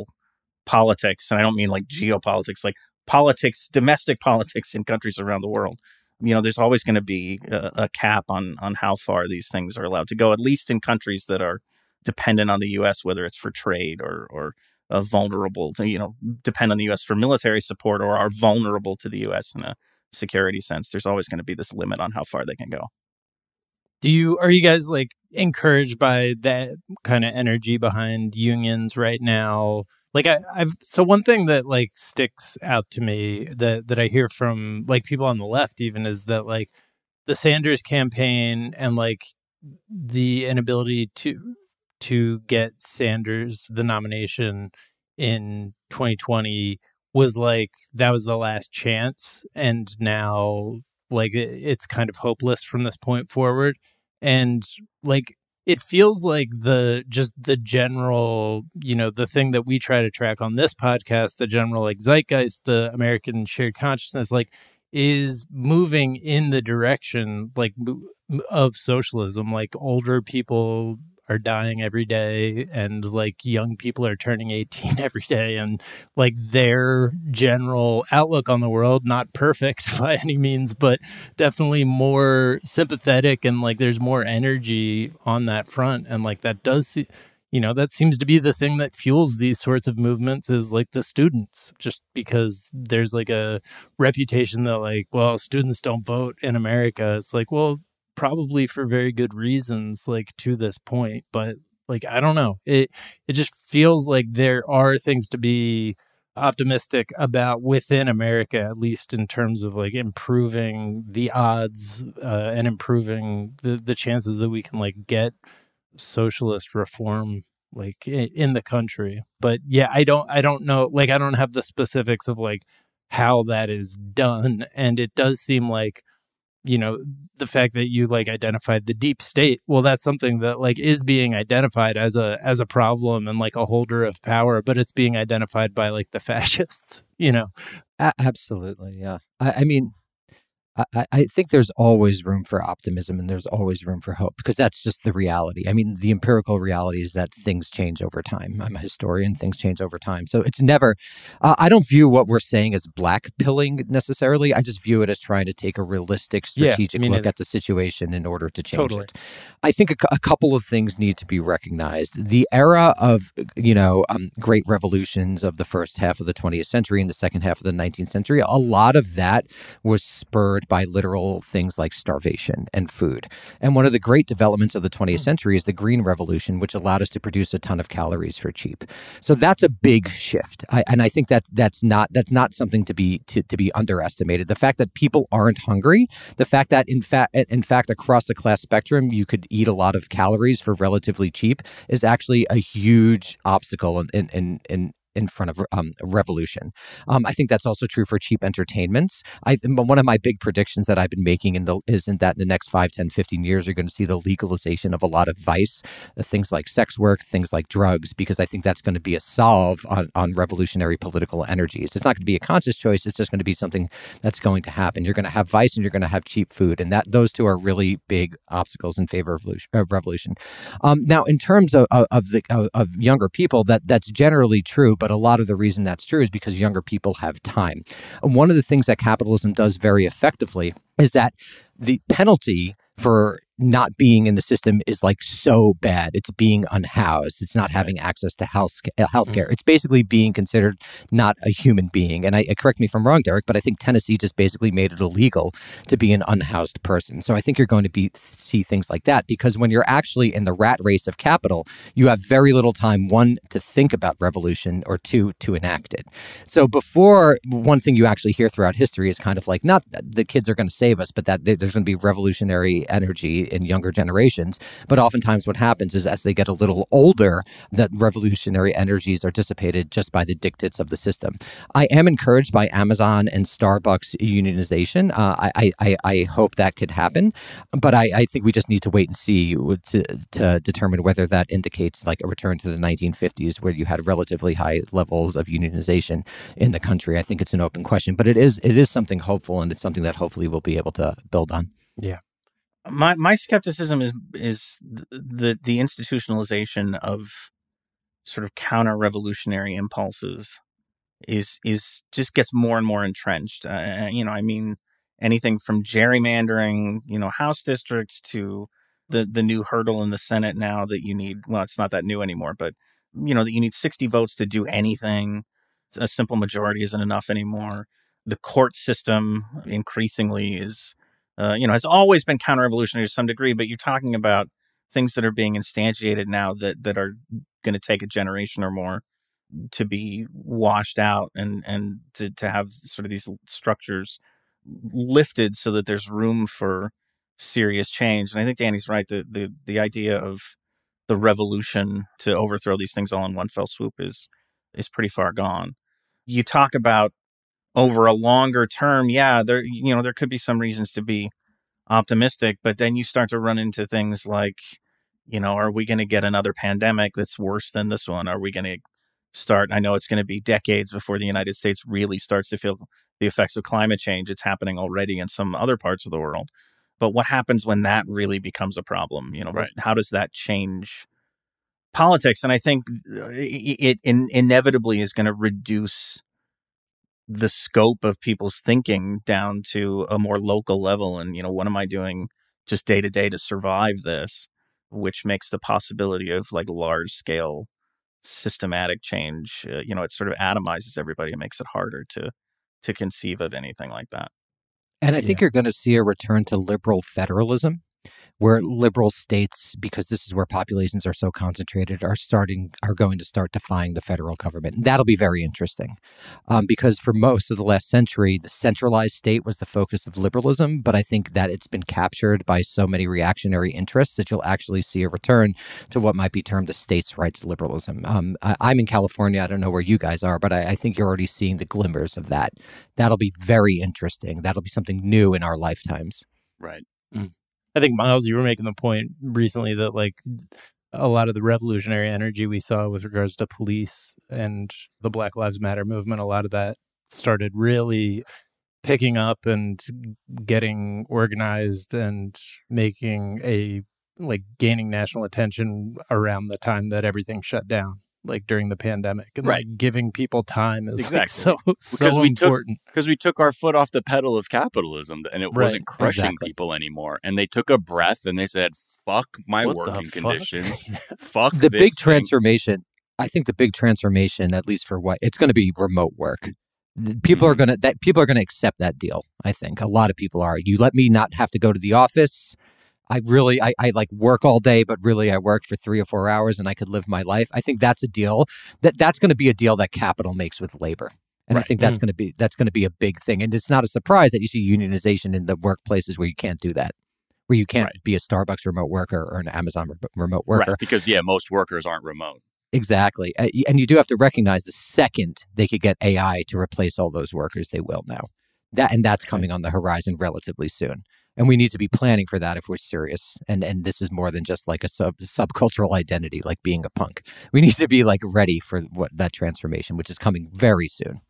politics, and I don't mean like geopolitics, like politics, domestic politics in countries around the world, you know, there's always going to be a, a cap on on how far these things are allowed to go, at least in countries that are dependent on the U S, whether it's for trade or or uh, vulnerable to, you know, depend on the U S for military support or are vulnerable to the U S in a security sense. There's always going to be this limit on how far they can go. Do you are you guys like encouraged by that kind of energy behind unions right now? Like I, I've so one thing that like sticks out to me that that I hear from like people on the left even is that like the Sanders campaign and like the inability to to get Sanders the nomination in twenty twenty was like, that was the last chance. And now, like, it, it's kind of hopeless from this point forward. And like, it feels like the just the general, you know, the thing that we try to track on this podcast, the general like zeitgeist, the American shared consciousness, like, is moving in the direction like of socialism. Like, older people are dying every day, and like young people are turning eighteen every day, and like their general outlook on the world, not perfect by any means, but definitely more sympathetic, and like there's more energy on that front. And like that does, you know, that seems to be the thing that fuels these sorts of movements, is like the students, just because there's like a reputation that like, well, students don't vote in America. It's like, well, probably for very good reasons, like, to this point. But like, I don't know, it it just feels like there are things to be optimistic about within America, at least in terms of like improving the odds uh, and improving the the chances that we can like get socialist reform like in, in the country. But yeah, I don't I don't know, like, I don't have the specifics of like how that is done. And it does seem like, you know, the fact that you like identified the deep state, well, that's something that like is being identified as a as a problem and like a holder of power, but it's being identified by like the fascists, you know. A- absolutely. Yeah. I, I mean, I, I think there's always room for optimism, and there's always room for hope, because that's just the reality. I mean, the empirical reality is that things change over time. I'm a historian. Things change over time. So it's never uh, I don't view what we're saying as black pilling necessarily. I just view it as trying to take a realistic, strategic yeah, look neither. at the situation in order to change totally. it. I think a, a couple of things need to be recognized. The era of, you know, um, great revolutions of the first half of the twentieth century and the second half of the nineteenth century, a lot of that was spurred by literal things like starvation and food. And one of the great developments of the twentieth century is the Green Revolution, which allowed us to produce a ton of calories for cheap. So that's a big shift. I, and I think that that's not that's not something to be to, to be underestimated. The fact that people aren't hungry, the fact that in fact in fact across the class spectrum you could eat a lot of calories for relatively cheap is actually a huge obstacle in in in, in in front of um, revolution. Um, I think that's also true for cheap entertainments. I, one of my big predictions that I've been making in the, isn't that in the next five, ten, fifteen years, you're going to see the legalization of a lot of vice, things like sex work, things like drugs, because I think that's going to be a solve on, on revolutionary political energies. It's not going to be a conscious choice. It's just going to be something that's going to happen. You're going to have vice and you're going to have cheap food. And that those two are really big obstacles in favor of revolution. Of revolution. Um, now, in terms of, of, the, of younger people, that, that's generally true, but a lot of the reason that's true is because younger people have time. And one of the things that capitalism does very effectively is that the penalty for not being in the system is like so bad. It's being unhoused. It's not having access to health healthcare. It's basically being considered not a human being. And I correct me if I'm wrong, Derek, but I think Tennessee just basically made it illegal to be an unhoused person. So I think you're going to be see things like that, because when you're actually in the rat race of capital, you have very little time, one, to think about revolution, or two, to enact it. So before, one thing you actually hear throughout history is kind of like, not that the kids are going to save us, but that there's going to be revolutionary energy in younger generations. But oftentimes what happens is as they get a little older, that revolutionary energies are dissipated just by the dictates of the system. I am encouraged by Amazon and Starbucks unionization. Uh, I, I I hope that could happen. But I, I think we just need to wait and see to, to determine whether that indicates like a return to the nineteen fifties, where you had relatively high levels of unionization in the country. I think it's an open question, but it is it is something hopeful, and it's something that hopefully we'll be able to build on. Yeah. My my skepticism is is the the institutionalization of sort of counter-revolutionary impulses is is just gets more and more entrenched. Uh, you know, I mean, anything from gerrymandering, you know, House districts to the the new hurdle in the Senate now that you need. Well, it's not that new anymore, but you know that you need sixty votes to do anything. A simple majority isn't enough anymore. The court system increasingly is. Uh, you know, has always been counter-revolutionary to some degree, but you're talking about things that are being instantiated now that that are going to take a generation or more to be washed out, and and to, to have sort of these structures lifted so that there's room for serious change. And I think Danny's right. The the the idea of the revolution to overthrow these things all in one fell swoop is is pretty far gone. you talk about over a longer term, yeah, there, you know, there could be some reasons to be optimistic, but then you start to run into things like, you know, are we going to get another pandemic that's worse than this one? Are we going to start? I know it's going to be decades before the United States really starts to feel the effects of climate change. It's happening already in some other parts of the world. But what happens when that really becomes a problem? You know, right. How does that change politics? And I think it in, inevitably is going to reduce the scope of people's thinking down to a more local level. And, you know, what am I doing just day to day to survive this? Which makes the possibility of like large scale systematic change, uh, you know, it sort of atomizes everybody. It makes it harder to to conceive of anything like that. And I think yeah. you're going to see a return to liberal federalism, where liberal states, because this is where populations are so concentrated, are starting are going to start defying the federal government. And that'll be very interesting, um, because for most of the last century, the centralized state was the focus of liberalism. But I think that it's been captured by so many reactionary interests that you'll actually see a return to what might be termed a states' rights liberalism. Um, I, I'm in California. I don't know where you guys are, but I, I think you're already seeing the glimmers of that. That'll be very interesting. That'll be something new in our lifetimes. Right. Mm. I think, Miles, you were making the point recently that, like, a lot of the revolutionary energy we saw with regards to police and the Black Lives Matter movement, a lot of that started really picking up and getting organized and making a, like, gaining national attention around the time that everything shut down, like during the pandemic. And right. Like, giving people time is exactly. like, so, so because we important. Because we took our foot off the pedal of capitalism and it right. wasn't crushing exactly. people anymore. And they took a breath and they said, fuck my what working fuck? conditions. fuck The this big thing. transformation. I think the big transformation, at least for what, it's going to be remote work. People mm. are going to that people are going to accept that deal. I think a lot of people are. You let me not have to go to the office. I really, I, I like work all day, but really I work for three or four hours and I could live my life. I think that's a deal that that's going to be a deal that capital makes with labor. And right. I think that's mm. going to be that's going to be a big thing. And it's not a surprise that you see unionization in the workplaces where you can't do that, where you can't right. be a Starbucks remote worker or an Amazon re- remote worker. Right, because, yeah, most workers aren't remote. Exactly. And you do have to recognize the second they could get A I to replace all those workers, they will now. That and that's coming on the horizon relatively soon. And we need to be planning for that if we're serious. And and this is more than just like a sub subcultural identity, like being a punk. We need to be like ready for what that transformation, which is coming very soon.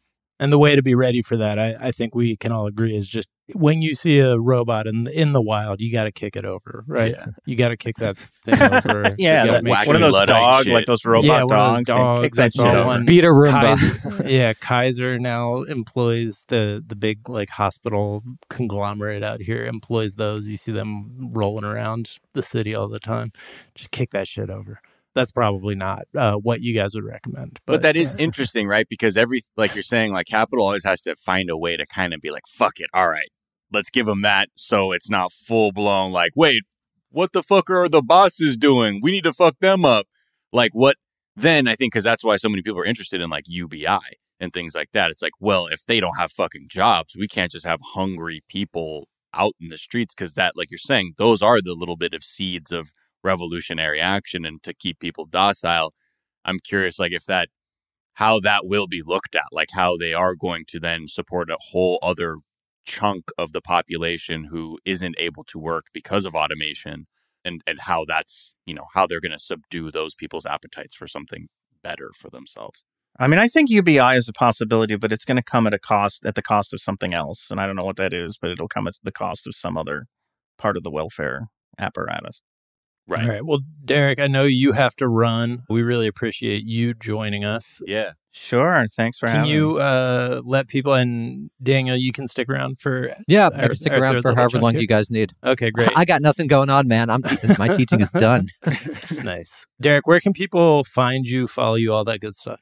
And the way to be ready for that, I, I think we can all agree, is just when you see a robot in the, in the wild, you got to kick it over, right? Yeah. You got to kick that thing over. yeah, that make, one of those dogs, like those robot yeah, dogs. dogs kick that shit over. Beat a Roomba. Kaiser, yeah, Kaiser now employs the, the big like hospital conglomerate out here, employs those. You see them rolling around the city all the time. Just kick that shit over. That's probably not uh, what you guys would recommend. But, but that is uh, interesting, right? Because every, like you're saying, like capital always has to find a way to kind of be like, fuck it. All right, let's give them that. So it's not full blown like, wait, what the fuck are the bosses doing? We need to fuck them up. Like what then I think, because that's why so many people are interested in like U B I and things like that. It's like, well, if they don't have fucking jobs, we can't just have hungry people out in the streets, because that, like you're saying, those are the little bit of seeds of revolutionary action and to keep people docile. I'm curious, like if that, how that will be looked at, like how they are going to then support a whole other chunk of the population who isn't able to work because of automation, and and how that's, you know, how they're going to subdue those people's appetites for something better for themselves. I mean, I think U B I is a possibility, but it's going to come at a cost, at the cost of something else. And I don't know what that is, but it'll come at the cost of some other part of the welfare apparatus. Right. All right. Well, Derek, I know you have to run. We really appreciate you joining us. Yeah. Sure. Thanks for can having me. Can you uh, let people, and Daniel, you can stick around for... Yeah, our, I can stick around for however long here. You guys need. Okay, great. I got nothing going on, man. I'm My teaching is done. Nice. Derek, where can people find you, follow you, all that good stuff?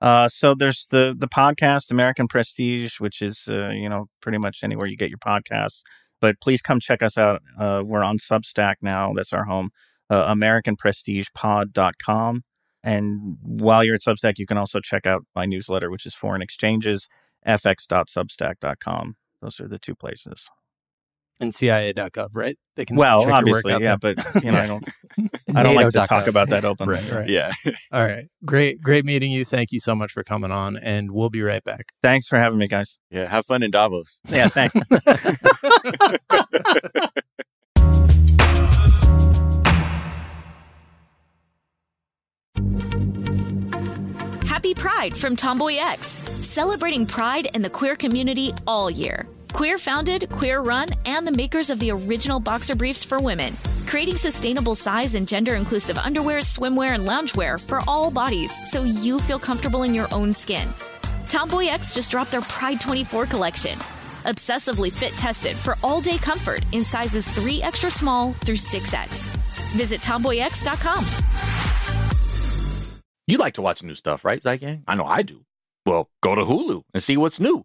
Uh, so there's the, the podcast, American Prestige, which is, uh, you know, pretty much anywhere you get your podcasts. But please come check us out. Uh, we're on Substack now. That's our home, uh, American Prestige Pod dot com. And while you're at Substack, you can also check out my newsletter, which is Foreign Exchanges, F X dot Substack dot com. Those are the two places. and C I A dot gov, right? They can well, obviously, yeah, there. But you know, I don't, I don't like to talk about that openly. Right, right. Yeah. All right. Great, great meeting you. Thank you so much for coming on, and we'll be right back. Thanks for having me, guys. Yeah, have fun in Davos. Yeah, thanks. Happy Pride from Tomboy X, celebrating pride and the queer community all year. Queer founded, queer run, and the makers of the original boxer briefs for women, creating sustainable size and gender inclusive underwear, swimwear, and loungewear for all bodies so you feel comfortable in your own skin. Tomboy X just dropped their Pride twenty-four collection, obsessively fit tested for all day comfort in sizes three extra small through six X. Visit tomboy x dot com. You like to watch new stuff, right, Zygang? I know I do. Well, go to Hulu and see what's new.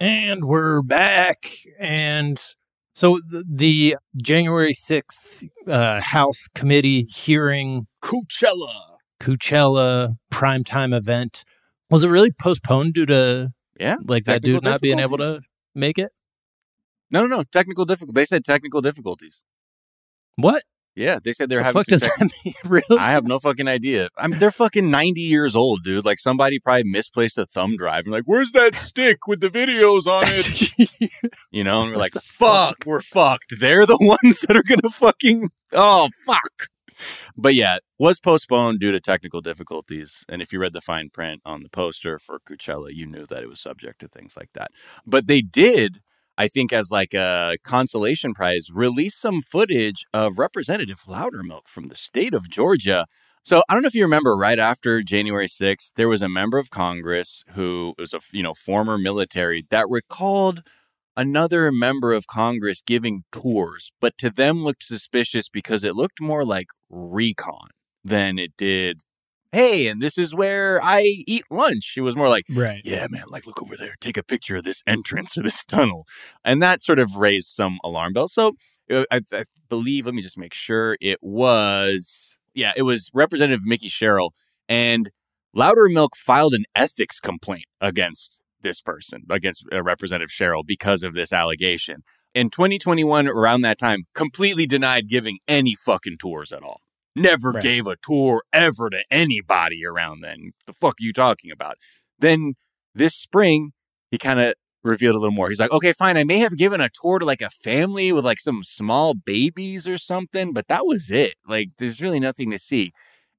And we're back. And so the, the January sixth uh, House Committee hearing, Coachella, Coachella primetime event, was it really postponed due to yeah like that dude not being able to make it? No, no, no. Technical difficulties. They said technical difficulties. What? Yeah, they said they're the having. Fuck does tech- that mean? Really? I have no fucking idea. I mean, they're fucking ninety years old, dude. Like somebody probably misplaced a thumb drive. I'm like, where's that stick with the videos on it? You know, and we're like, fuck, we're fucked. They're the ones that are gonna fucking. Oh fuck. But yeah, it was postponed due to technical difficulties. And if you read the fine print on the poster for Coachella, you knew that it was subject to things like that. But they did, I think as like a consolation prize, release some footage of Representative Loudermilk from the state of Georgia. So I don't know if you remember, right after January sixth, there was a member of Congress who was a you know former military that recalled another member of Congress giving tours, but to them looked suspicious because it looked more like recon than it did, hey, and this is where I eat lunch. It was more like, right. yeah, man, like, look over there. Take a picture of this entrance or this tunnel. And that sort of raised some alarm bells. So I, I believe, let me just make sure it was, yeah, it was Representative Mickey Sherrill. And Loudermilk filed an ethics complaint against this person, against uh, Representative Sherrill, because of this allegation. In twenty twenty-one, around that time, completely denied giving any fucking tours at all. Never right. gave a tour ever to anybody around then. The fuck are you talking about? Then this spring, he kind of revealed a little more. He's like, okay, fine. I may have given a tour to like a family with like some small babies or something, but that was it. Like, there's really nothing to see.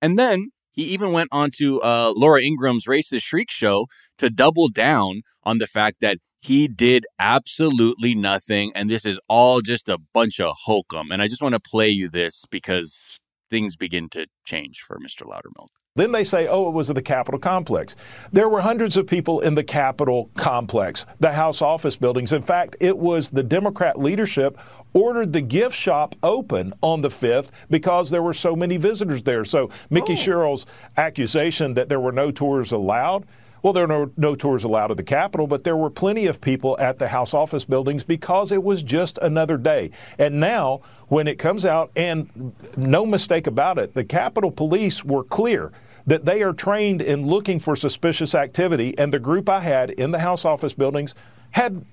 And then he even went on to uh, Laura Ingram's Racist Shriek show to double down on the fact that he did absolutely nothing. And this is all just a bunch of hokum. And I just want to play you this because things begin to change for Mister Loudermilk. Then they say, oh, it was at the Capitol complex. There were hundreds of people in the Capitol complex, the House office buildings. In fact, it was the Democrat leadership ordered the gift shop open on the fifth because there were so many visitors there. So Mickey oh. Sherrill's accusation that there were no tours allowed, well, there were no, no tours allowed at the Capitol, but there were plenty of people at the House office buildings because it was just another day. And now, when it comes out, and no mistake about it, the Capitol Police were clear that they are trained in looking for suspicious activity, and the group I had in the House office buildings had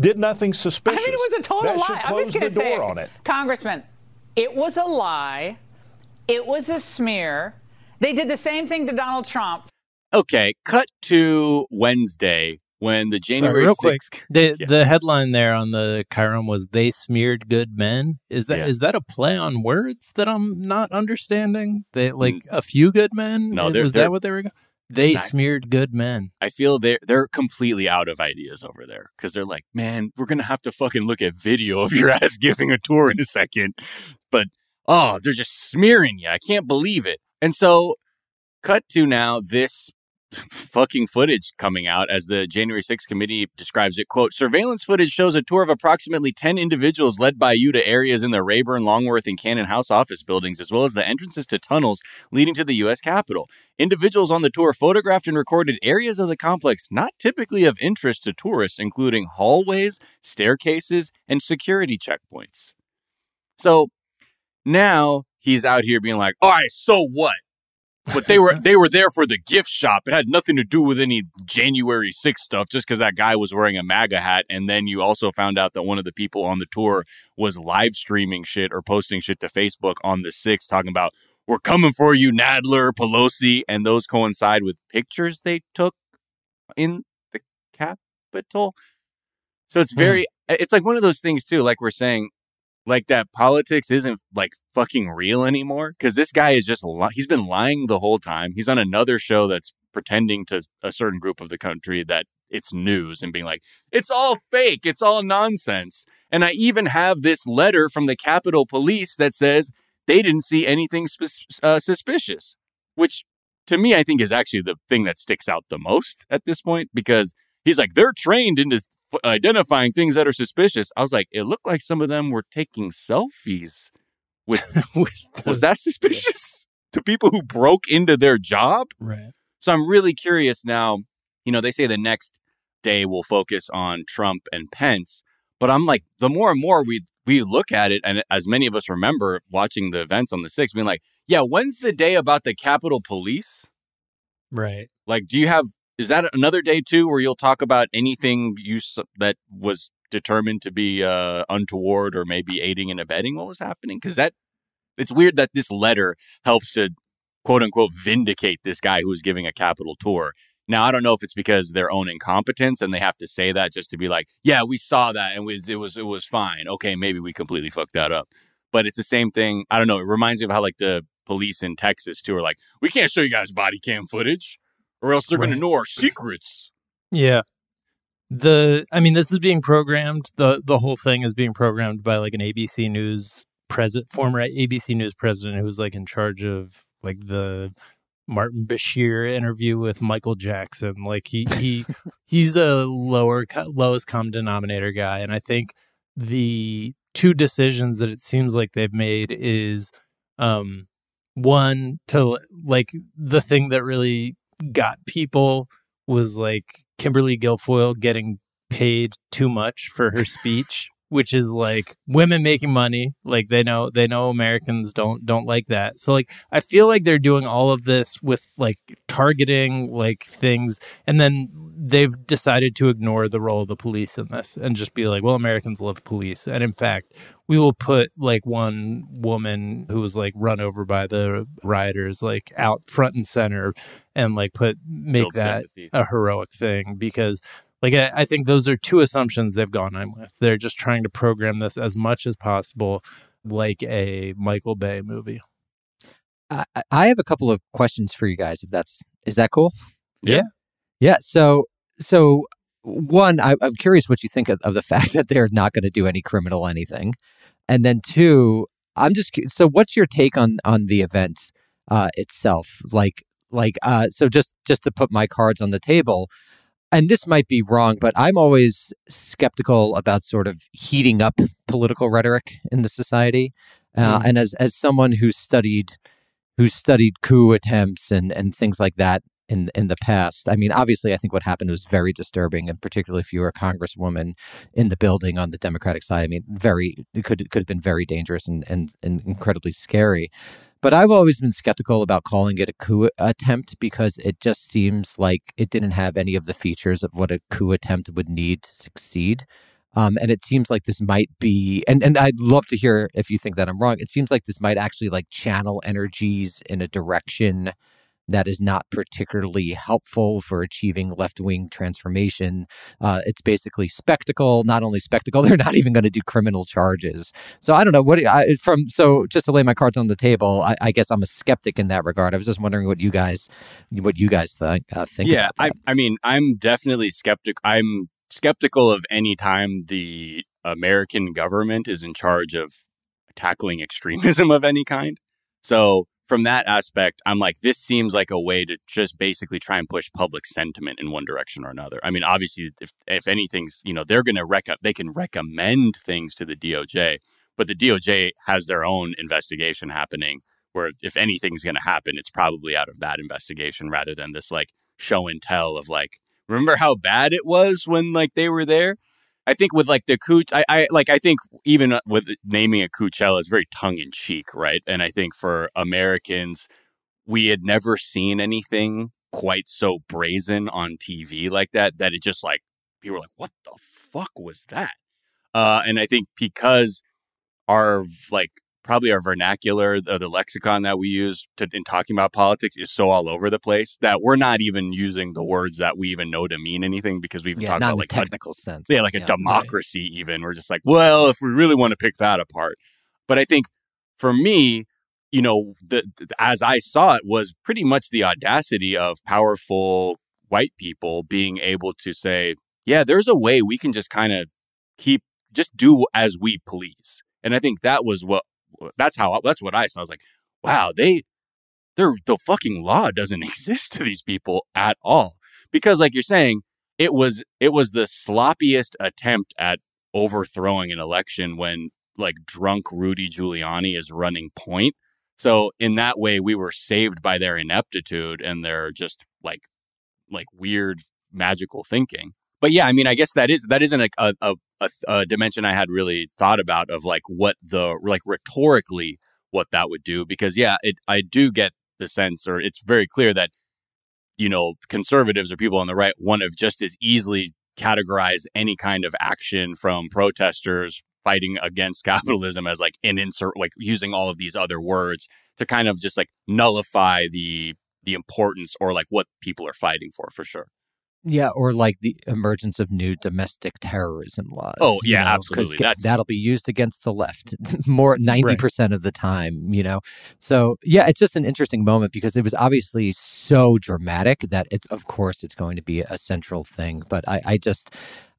did nothing suspicious. I mean, it was a total that lie. I'm just going to say, door on it. Congressman, it was a lie. It was a smear. They did the same thing to Donald Trump. Okay, cut to Wednesday when the January Sorry, real sixth... quick, the, yeah. the headline there on the Chiron was, they smeared good men. Is that yeah. is that a play on words that I'm not understanding? They Like, mm. a few good men? No, they're, Was they're, that what they were going? They not, smeared good men. I feel they're, they're completely out of ideas over there because they're like, man, we're going to have to fucking look at video of your ass giving a tour in a second. But, oh, they're just smearing you. I can't believe it. And so, cut to now this fucking footage coming out as the January sixth committee describes it, quote, surveillance footage shows a tour of approximately ten individuals led by you to areas in the Rayburn, Longworth, and Cannon House office buildings, as well as the entrances to tunnels leading to the U S Capitol. Individuals on the tour photographed and recorded areas of the complex not typically of interest to tourists, including hallways, staircases, and security checkpoints. So now he's out here being like, all right, so what? But they were they were there for the gift shop. It had nothing to do with any January sixth stuff, just because that guy was wearing a MAGA hat. And then you also found out that one of the people on the tour was live streaming shit or posting shit to Facebook on the sixth, talking about, we're coming for you, Nadler, Pelosi. And those coincide with pictures they took in the Capitol. So it's very, hmm. it's like one of those things, too, like we're saying, like that politics isn't like fucking real anymore because this guy is just li- he's been lying the whole time. He's on another show that's pretending to a certain group of the country that it's news and being like, it's all fake. It's all nonsense. And I even have this letter from the Capitol Police that says they didn't see anything sp- uh, suspicious, which to me, I think is actually the thing that sticks out the most at this point, because he's like, they're trained into identifying things that are suspicious. I was like, it looked like some of them were taking selfies with, with was that suspicious yeah. to people who broke into their job? Right. So I'm really curious now, you know, they say the next day will focus on Trump and Pence, but I'm like, the more and more we we look at it, and as many of us remember watching the events on the sixth, being like, yeah, when's the day about the Capitol Police? Right. Like, do you have Is that another day, too, where you'll talk about anything you su- that was determined to be uh, untoward or maybe aiding and abetting what was happening? Because that it's weird that this letter helps to, quote unquote, vindicate this guy who was giving a Capitol tour. Now, I don't know if it's because of their own incompetence and they have to say that just to be like, yeah, we saw that and we, it was it was fine. OK, maybe we completely fucked that up. But it's the same thing. I don't know. It reminds me of how like the police in Texas, too, are like, we can't show you guys body cam footage, or else they're right. going to know our secrets. Yeah. The, I mean, this is being programmed. The The whole thing is being programmed by like an A B C News president, former A B C News president who was like in charge of like the Martin Bashir interview with Michael Jackson. Like he he he's a lower lowest common denominator guy, and I think the two decisions that it seems like they've made is um one, to like the thing that really got people was like Kimberly Guilfoyle getting paid too much for her speech, which is like women making money. Like they know, they know Americans don't, don't like that. So like, I feel like they're doing all of this with like targeting like things. And then they've decided to ignore the role of the police in this and just be like, well, Americans love police. And in fact, we will put like one woman who was like run over by the rioters, like out front and center, and like put, make Build that sympathy. a heroic thing, because Like, I, I think those are two assumptions they've gone on with. They're just trying to program this as much as possible like a Michael Bay movie. I, I have a couple of questions for you guys, if that's, is that cool? Yeah. Yeah. So, so one, I, I'm curious what you think of, of the fact that they're not going to do any criminal anything. And then two, I'm just, so what's your take on, on the event uh, itself? Like, like, uh, so just, just to put my cards on the table, and this might be wrong, but I'm always skeptical about sort of heating up political rhetoric in the society. Uh, mm-hmm. And as as someone who's studied who's studied coup attempts and, and things like that in in the past, I mean, obviously, I think what happened was very disturbing, and particularly if you were a congresswoman in the building on the Democratic side, I mean, very it could it could have been very dangerous and, and, and incredibly scary. But I've always been skeptical about calling it a coup attempt, because it just seems like it didn't have any of the features of what a coup attempt would need to succeed. Um, and it seems like this might be, and, and I'd love to hear if you think that I'm wrong, it seems like this might actually like channel energies in a direction that is not particularly helpful for achieving left-wing transformation. Uh, it's basically spectacle, not only spectacle, they're not even going to do criminal charges. So I don't know what I, from, so just to lay my cards on the table, I, I guess I'm a skeptic in that regard. I was just wondering what you guys, what you guys think. Uh, think yeah, about that. I, I mean, I'm definitely skeptic. I'm skeptical of any time the American government is in charge of tackling extremism of any kind. So from that aspect, I'm like, this seems like a way to just basically try and push public sentiment in one direction or another. I mean, obviously, if if anything's, you know, they're going to rec up, they can recommend things to the D O J, but the D O J has their own investigation happening, where if anything's going to happen, it's probably out of that investigation rather than this like show and tell of like, remember how bad it was when like they were there? I think with like the coup, I, I like I think even with naming a Coachella, it's very tongue in cheek, right? And I think for Americans, we had never seen anything quite so brazen on T V like that. That it just like people were like, "What the fuck was that?" Uh, and I think because our like probably our vernacular, the, the lexicon that we use to, in talking about politics is so all over the place that we're not even using the words that we even know to mean anything, because we've yeah, talked about like technical a, sense. Yeah, like yeah, a democracy right. even. We're just like, well, if we really want to pick that apart. But I think for me, you know, the, the, as I saw it, was pretty much the audacity of powerful white people being able to say, yeah, there's a way we can just kind of keep, just do as we please. And I think that was what That's how that's what I saw. I was like, wow, they they're the fucking law doesn't exist to these people at all. Because like you're saying, it was it was the sloppiest attempt at overthrowing an election when like drunk Rudy Giuliani is running point. So in that way, we were saved by their ineptitude and their just like like weird magical thinking. But yeah, I mean, I guess that is that isn't a, a, a, a dimension I had really thought about of like what the like rhetorically what that would do, because, yeah, it, I do get the sense, or it's very clear that, you know, conservatives or people on the right want to just as easily categorize any kind of action from protesters fighting against capitalism as like an insert, like using all of these other words to kind of just like nullify the the importance or like what people are fighting for, for sure. Yeah, or like the emergence of new domestic terrorism laws. Oh, yeah, you know, absolutely. That's... That'll be used against the left more ninety percent right. of the time, you know. So, yeah, it's just an interesting moment because it was obviously so dramatic that, it's of course, it's going to be a central thing. But I, I just,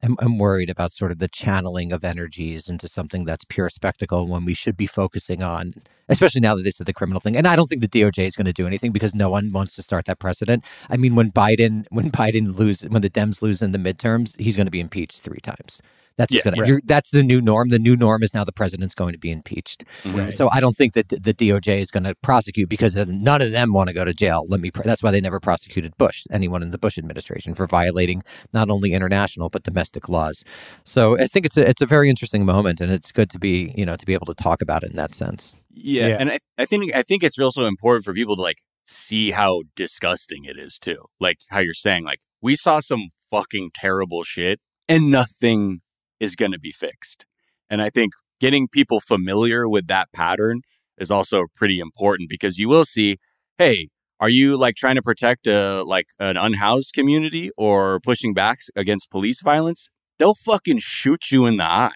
I'm, I'm worried about sort of the channeling of energies into something that's pure spectacle when we should be focusing on, especially now that they said the criminal thing. And I don't think the D O J is going to do anything because no one wants to start that precedent. I mean, when Biden, when Biden lose, when the Dems lose in the midterms, he's going to be impeached three times. That's yeah, gonna, right. that's the new norm. The new norm is now the president's going to be impeached. Right. So I don't think that the D O J is going to prosecute because none of them want to go to jail. Let me. Pr- that's why they never prosecuted Bush, anyone in the Bush administration, for violating not only international but domestic laws. So I think it's a it's a very interesting moment, and it's good to be you know to be able to talk about it in that sense. Yeah, yeah. and I, I think I think it's also important for people to like see how disgusting it is too. Like how you're saying, like we saw some fucking terrible shit and nothing is going to be fixed. And I think getting people familiar with that pattern is also pretty important because you will see, hey, are you like trying to protect a like an unhoused community or pushing back against police violence? They'll fucking shoot you in the eye.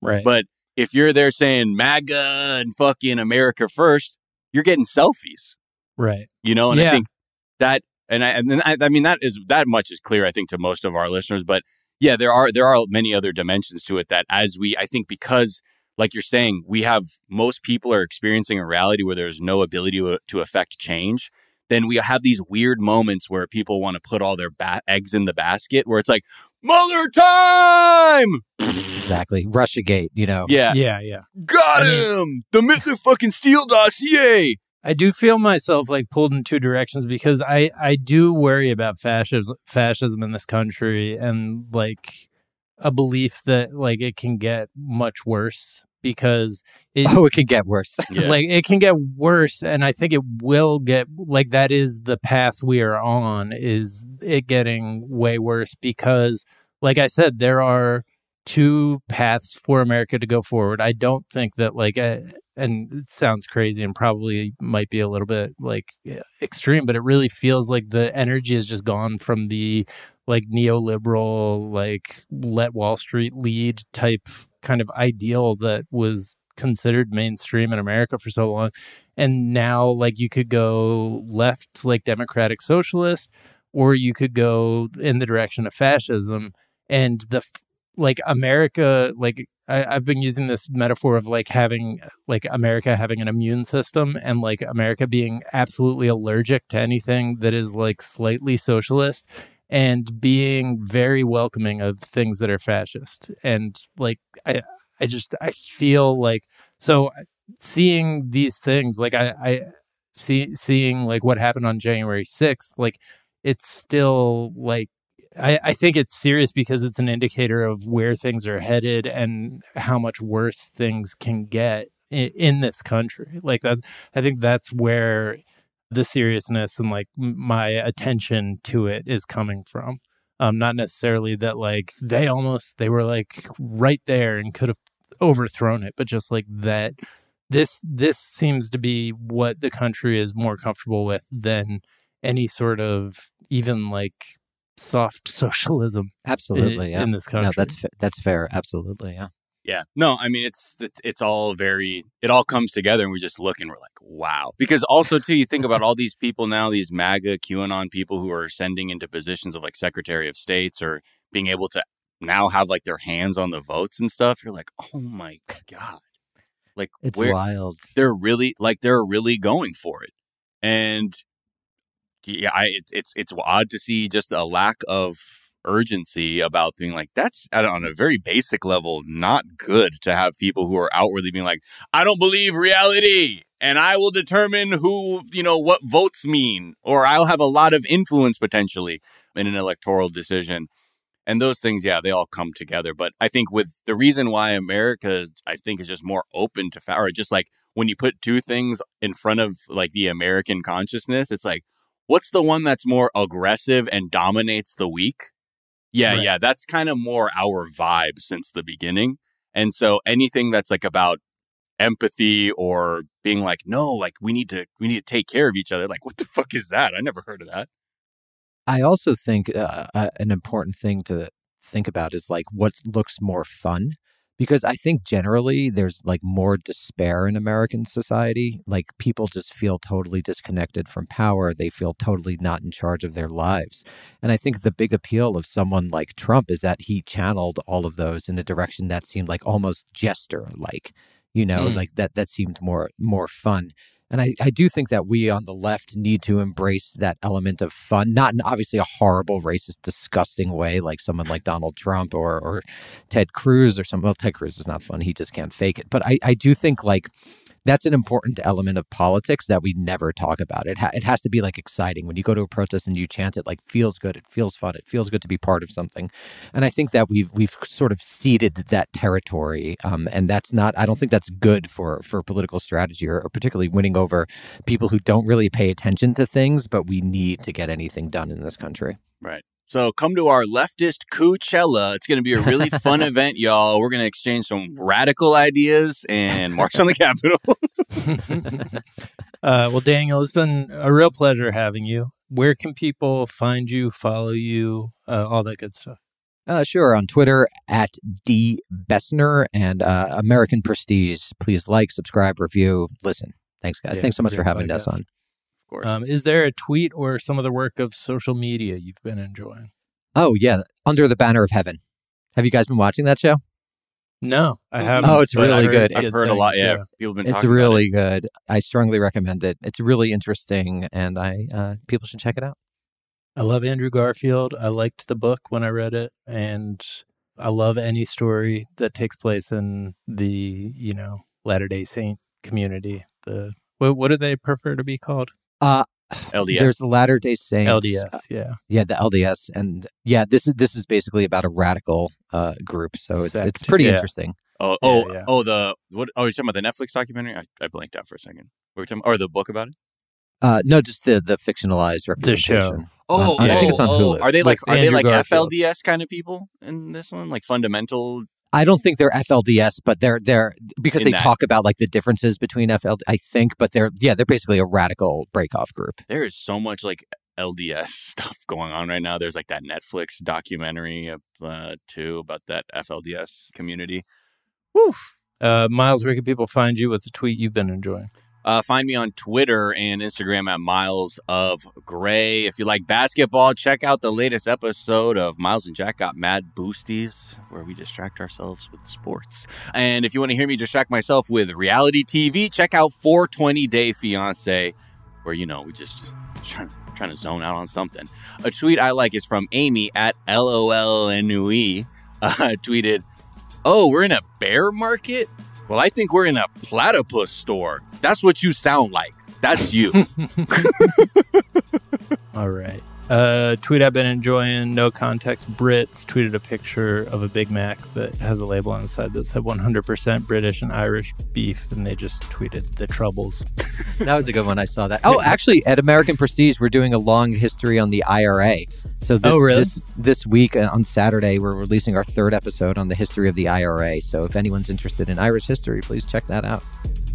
Right. But if you're there saying MAGA and fucking America first, you're getting selfies. Right. You know, and yeah. I think that and I and then I, I mean that is that much is clear, I think, to most of our listeners, but yeah, there are there are many other dimensions to it that as we, I think, because like you're saying, we have most people are experiencing a reality where there's no ability to, to affect change. Then we have these weird moments where people want to put all their ba- eggs in the basket where it's like Mueller time. Exactly. Russiagate, you know. Yeah. Yeah. Yeah. Got I mean, him. The myth of fucking Steele dossier. I do feel myself like pulled in two directions because I, I do worry about fascism, fascism in this country and like a belief that like it can get much worse because it, oh, it can get worse. Yeah. Like it can get worse. And I think it will get like that is the path we are on is it getting way worse because like I said, there are two paths for America to go forward. I don't think that like a, and it sounds crazy and probably might be a little bit like extreme, but it really feels like the energy has just gone from the like neoliberal, like let Wall Street lead type kind of ideal that was considered mainstream in America for so long. And now like you could go left like democratic socialist, or you could go in the direction of fascism and the like America, like I, I've been using this metaphor of like having like America having an immune system and like America being absolutely allergic to anything that is like slightly socialist and being very welcoming of things that are fascist. And like I, I just I feel like so seeing these things like I, I see seeing like what happened on January sixth, like it's still like. I, I think it's serious because it's an indicator of where things are headed and how much worse things can get in, in this country. Like that, I think that's where the seriousness and like my attention to it is coming from. Um, not necessarily that like they almost they were like right there and could have overthrown it, but just like that. This this seems to be what the country is more comfortable with than any sort of even like. Soft socialism, absolutely. In, yeah. in this country, no, that's that's fair. Absolutely, yeah, yeah. No, I mean, it's it's all very. It all comes together, and we just look, and we're like, wow. Because also, too, you think about all these people now, these MAGA, QAnon people who are ascending into positions of like Secretary of States or being able to now have like their hands on the votes and stuff. You're like, oh my god, like it's where, wild. They're really like they're really going for it, and. Yeah, I, it, it's it's odd to see just a lack of urgency about being like, that's I don't, on a very basic level, not good to have people who are outwardly being like, I don't believe reality and I will determine who, you know, what votes mean, or I'll have a lot of influence potentially in an electoral decision. And those things, yeah, they all come together. But I think with the reason why America, is, I think, is just more open to, fa- or just like when you put two things in front of like the American consciousness, it's like, what's the one that's more aggressive and dominates the weak? Yeah, right. yeah, that's kind of more our vibe since the beginning. And so anything that's like about empathy or being like, no, like we need to we need to take care of each other. Like, what the fuck is that? I never heard of that. I also think uh, an important thing to think about is like what looks more fun. Because I think generally there's like more despair in American society. Like people just feel totally disconnected from power. They feel totally not in charge of their lives. And I think the big appeal of someone like Trump is that he channeled all of those in a direction that seemed like almost jester-like, you know, mm. like that that seemed more more fun. And I, I do think that we on the left need to embrace that element of fun, not in obviously a horrible, racist, disgusting way like someone like Donald Trump or or Ted Cruz or some. Well, Ted Cruz is not fun. He just can't fake it. But I, I do think like that's an important element of politics that we never talk about. It ha- it has to be like exciting when you go to a protest and you chant it, like feels good. It feels fun. It feels good to be part of something. And I think that we've we've sort of ceded that territory. Um, and that's not I don't think that's good for for political strategy or, or particularly winning over people who don't really pay attention to things. But we need to get anything done in this country. Right. So come to our leftist Coachella. It's going to be a really fun event, y'all. We're going to exchange some radical ideas and march on the Capitol. uh, well, Daniel, it's been a real pleasure having you. Where can people find you, follow you, uh, all that good stuff? Uh, sure. On Twitter, at D Bessner and uh, American Prestige. Please like, subscribe, review, listen. Thanks, guys. Yeah, Thanks so much for having podcast. us on. Um, is there a tweet or some of the work of social media you've been enjoying? Oh, yeah. Under the Banner of Heaven. Have you guys been watching that show? No, I haven't. Oh, it's really good. I've heard a lot. Yeah. People have been talking about it. It's really good. I strongly recommend it. It's really interesting, and I uh, people should check it out. I love Andrew Garfield. I liked the book when I read it, and I love any story that takes place in the, you know, Latter-day Saint community. The what, what do they prefer to be called? Uh, L D S. There's the Latter-day Saints. L D S, yeah. Uh, yeah, the L D S. And yeah, this is this is basically about a radical uh, group. So it's Sect. it's pretty yeah. interesting. Oh, oh, yeah, yeah. oh, the, what, oh, you're talking about the Netflix documentary? I, I blanked out for a second. What were you talking about? Or the book about it? Uh, no, just the, the fictionalized representation. The show. Oh, uh, yeah. I think it's on Hulu. Oh, are they like, are they like Garfield. F L D S kind of people in this one? Like fundamental... I don't think they're F L D S, but they're they're because In they that. talk about like the differences between F L D S, I think, but they're yeah, they're basically a radical breakoff group. There is so much like L D S stuff going on right now. There's like that Netflix documentary uh, too about that F L D S community. Woo. Uh, Miles, where can people find you? What's a tweet you've been enjoying? Uh, find me on Twitter and Instagram at Miles of Gray. If you like basketball, check out the latest episode of Miles and Jack Got Mad Boosties, where we distract ourselves with sports. And if you want to hear me distract myself with reality T V, check out four twenty Day Fiance, where, you know, we just trying, trying to zone out on something. A tweet I like is from Amy at L O L N U E, uh, tweeted, "Oh, we're in a bear market? Well, I think we're in a platypus store. That's what you sound like. That's you." All right. Uh, tweet I've been enjoying, no context. Brits tweeted a picture of a Big Mac that has a label on the side that said one hundred percent British and Irish beef, and they just tweeted the troubles. That was a good one. I saw that. Oh, actually, at American Prestige, we're doing a long history on the I R A. So this, oh, really? this this week uh, on Saturday, we're releasing our third episode on the history of the I R A. So if anyone's interested in Irish history, please check that out.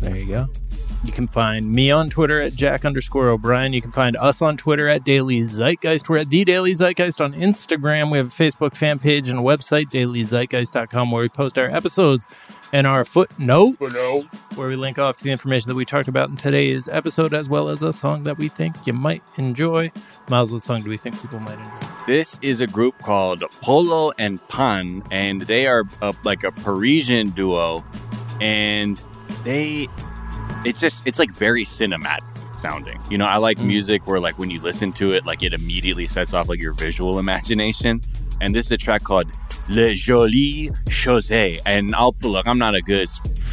There you go. You can find me on Twitter at Jack underscore O'Brien. You can find us on Twitter at Daily Zeitgeist. We're at The Daily Zeitgeist on Instagram. We have a Facebook fan page and a website, daily zeitgeist dot com, where we post our episodes and our footnotes, Footnote. where we link off to the information that we talked about in today's episode, as well as a song that we think you might enjoy. Miles, what song do we think people might enjoy? This is a group called Polo and Pan, and they are a, like a Parisian duo, and they... It's just, it's like very cinematic sounding. You know, I like music where like when you listen to it, like it immediately sets off like your visual imagination. And this is a track called Les Jolies Choses. And I'll, look, I'm not a good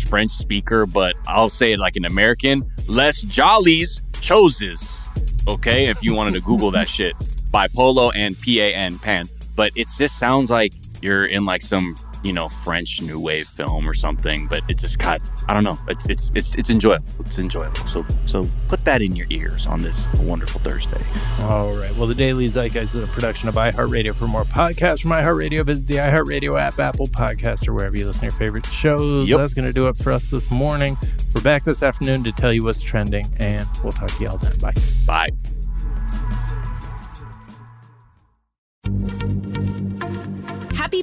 French speaker, but I'll say it like an American. Les Jolies Choses. Okay, if you wanted to Google that shit. By Polo and P A N, Pan. But it just sounds like you're in like some... you know, French New Wave film or something, but it just got, I don't know, it's it's it's it's enjoyable. It's enjoyable. So so put that in your ears on this wonderful Thursday. All right. Well, The Daily Zeitgeist is a production of iHeartRadio. For more podcasts from iHeartRadio, visit the iHeartRadio app, Apple Podcasts, or wherever you listen to your favorite shows. Yep. That's going to do it for us this morning. We're back this afternoon to tell you what's trending, and we'll talk to you all then. Bye. Bye. Happy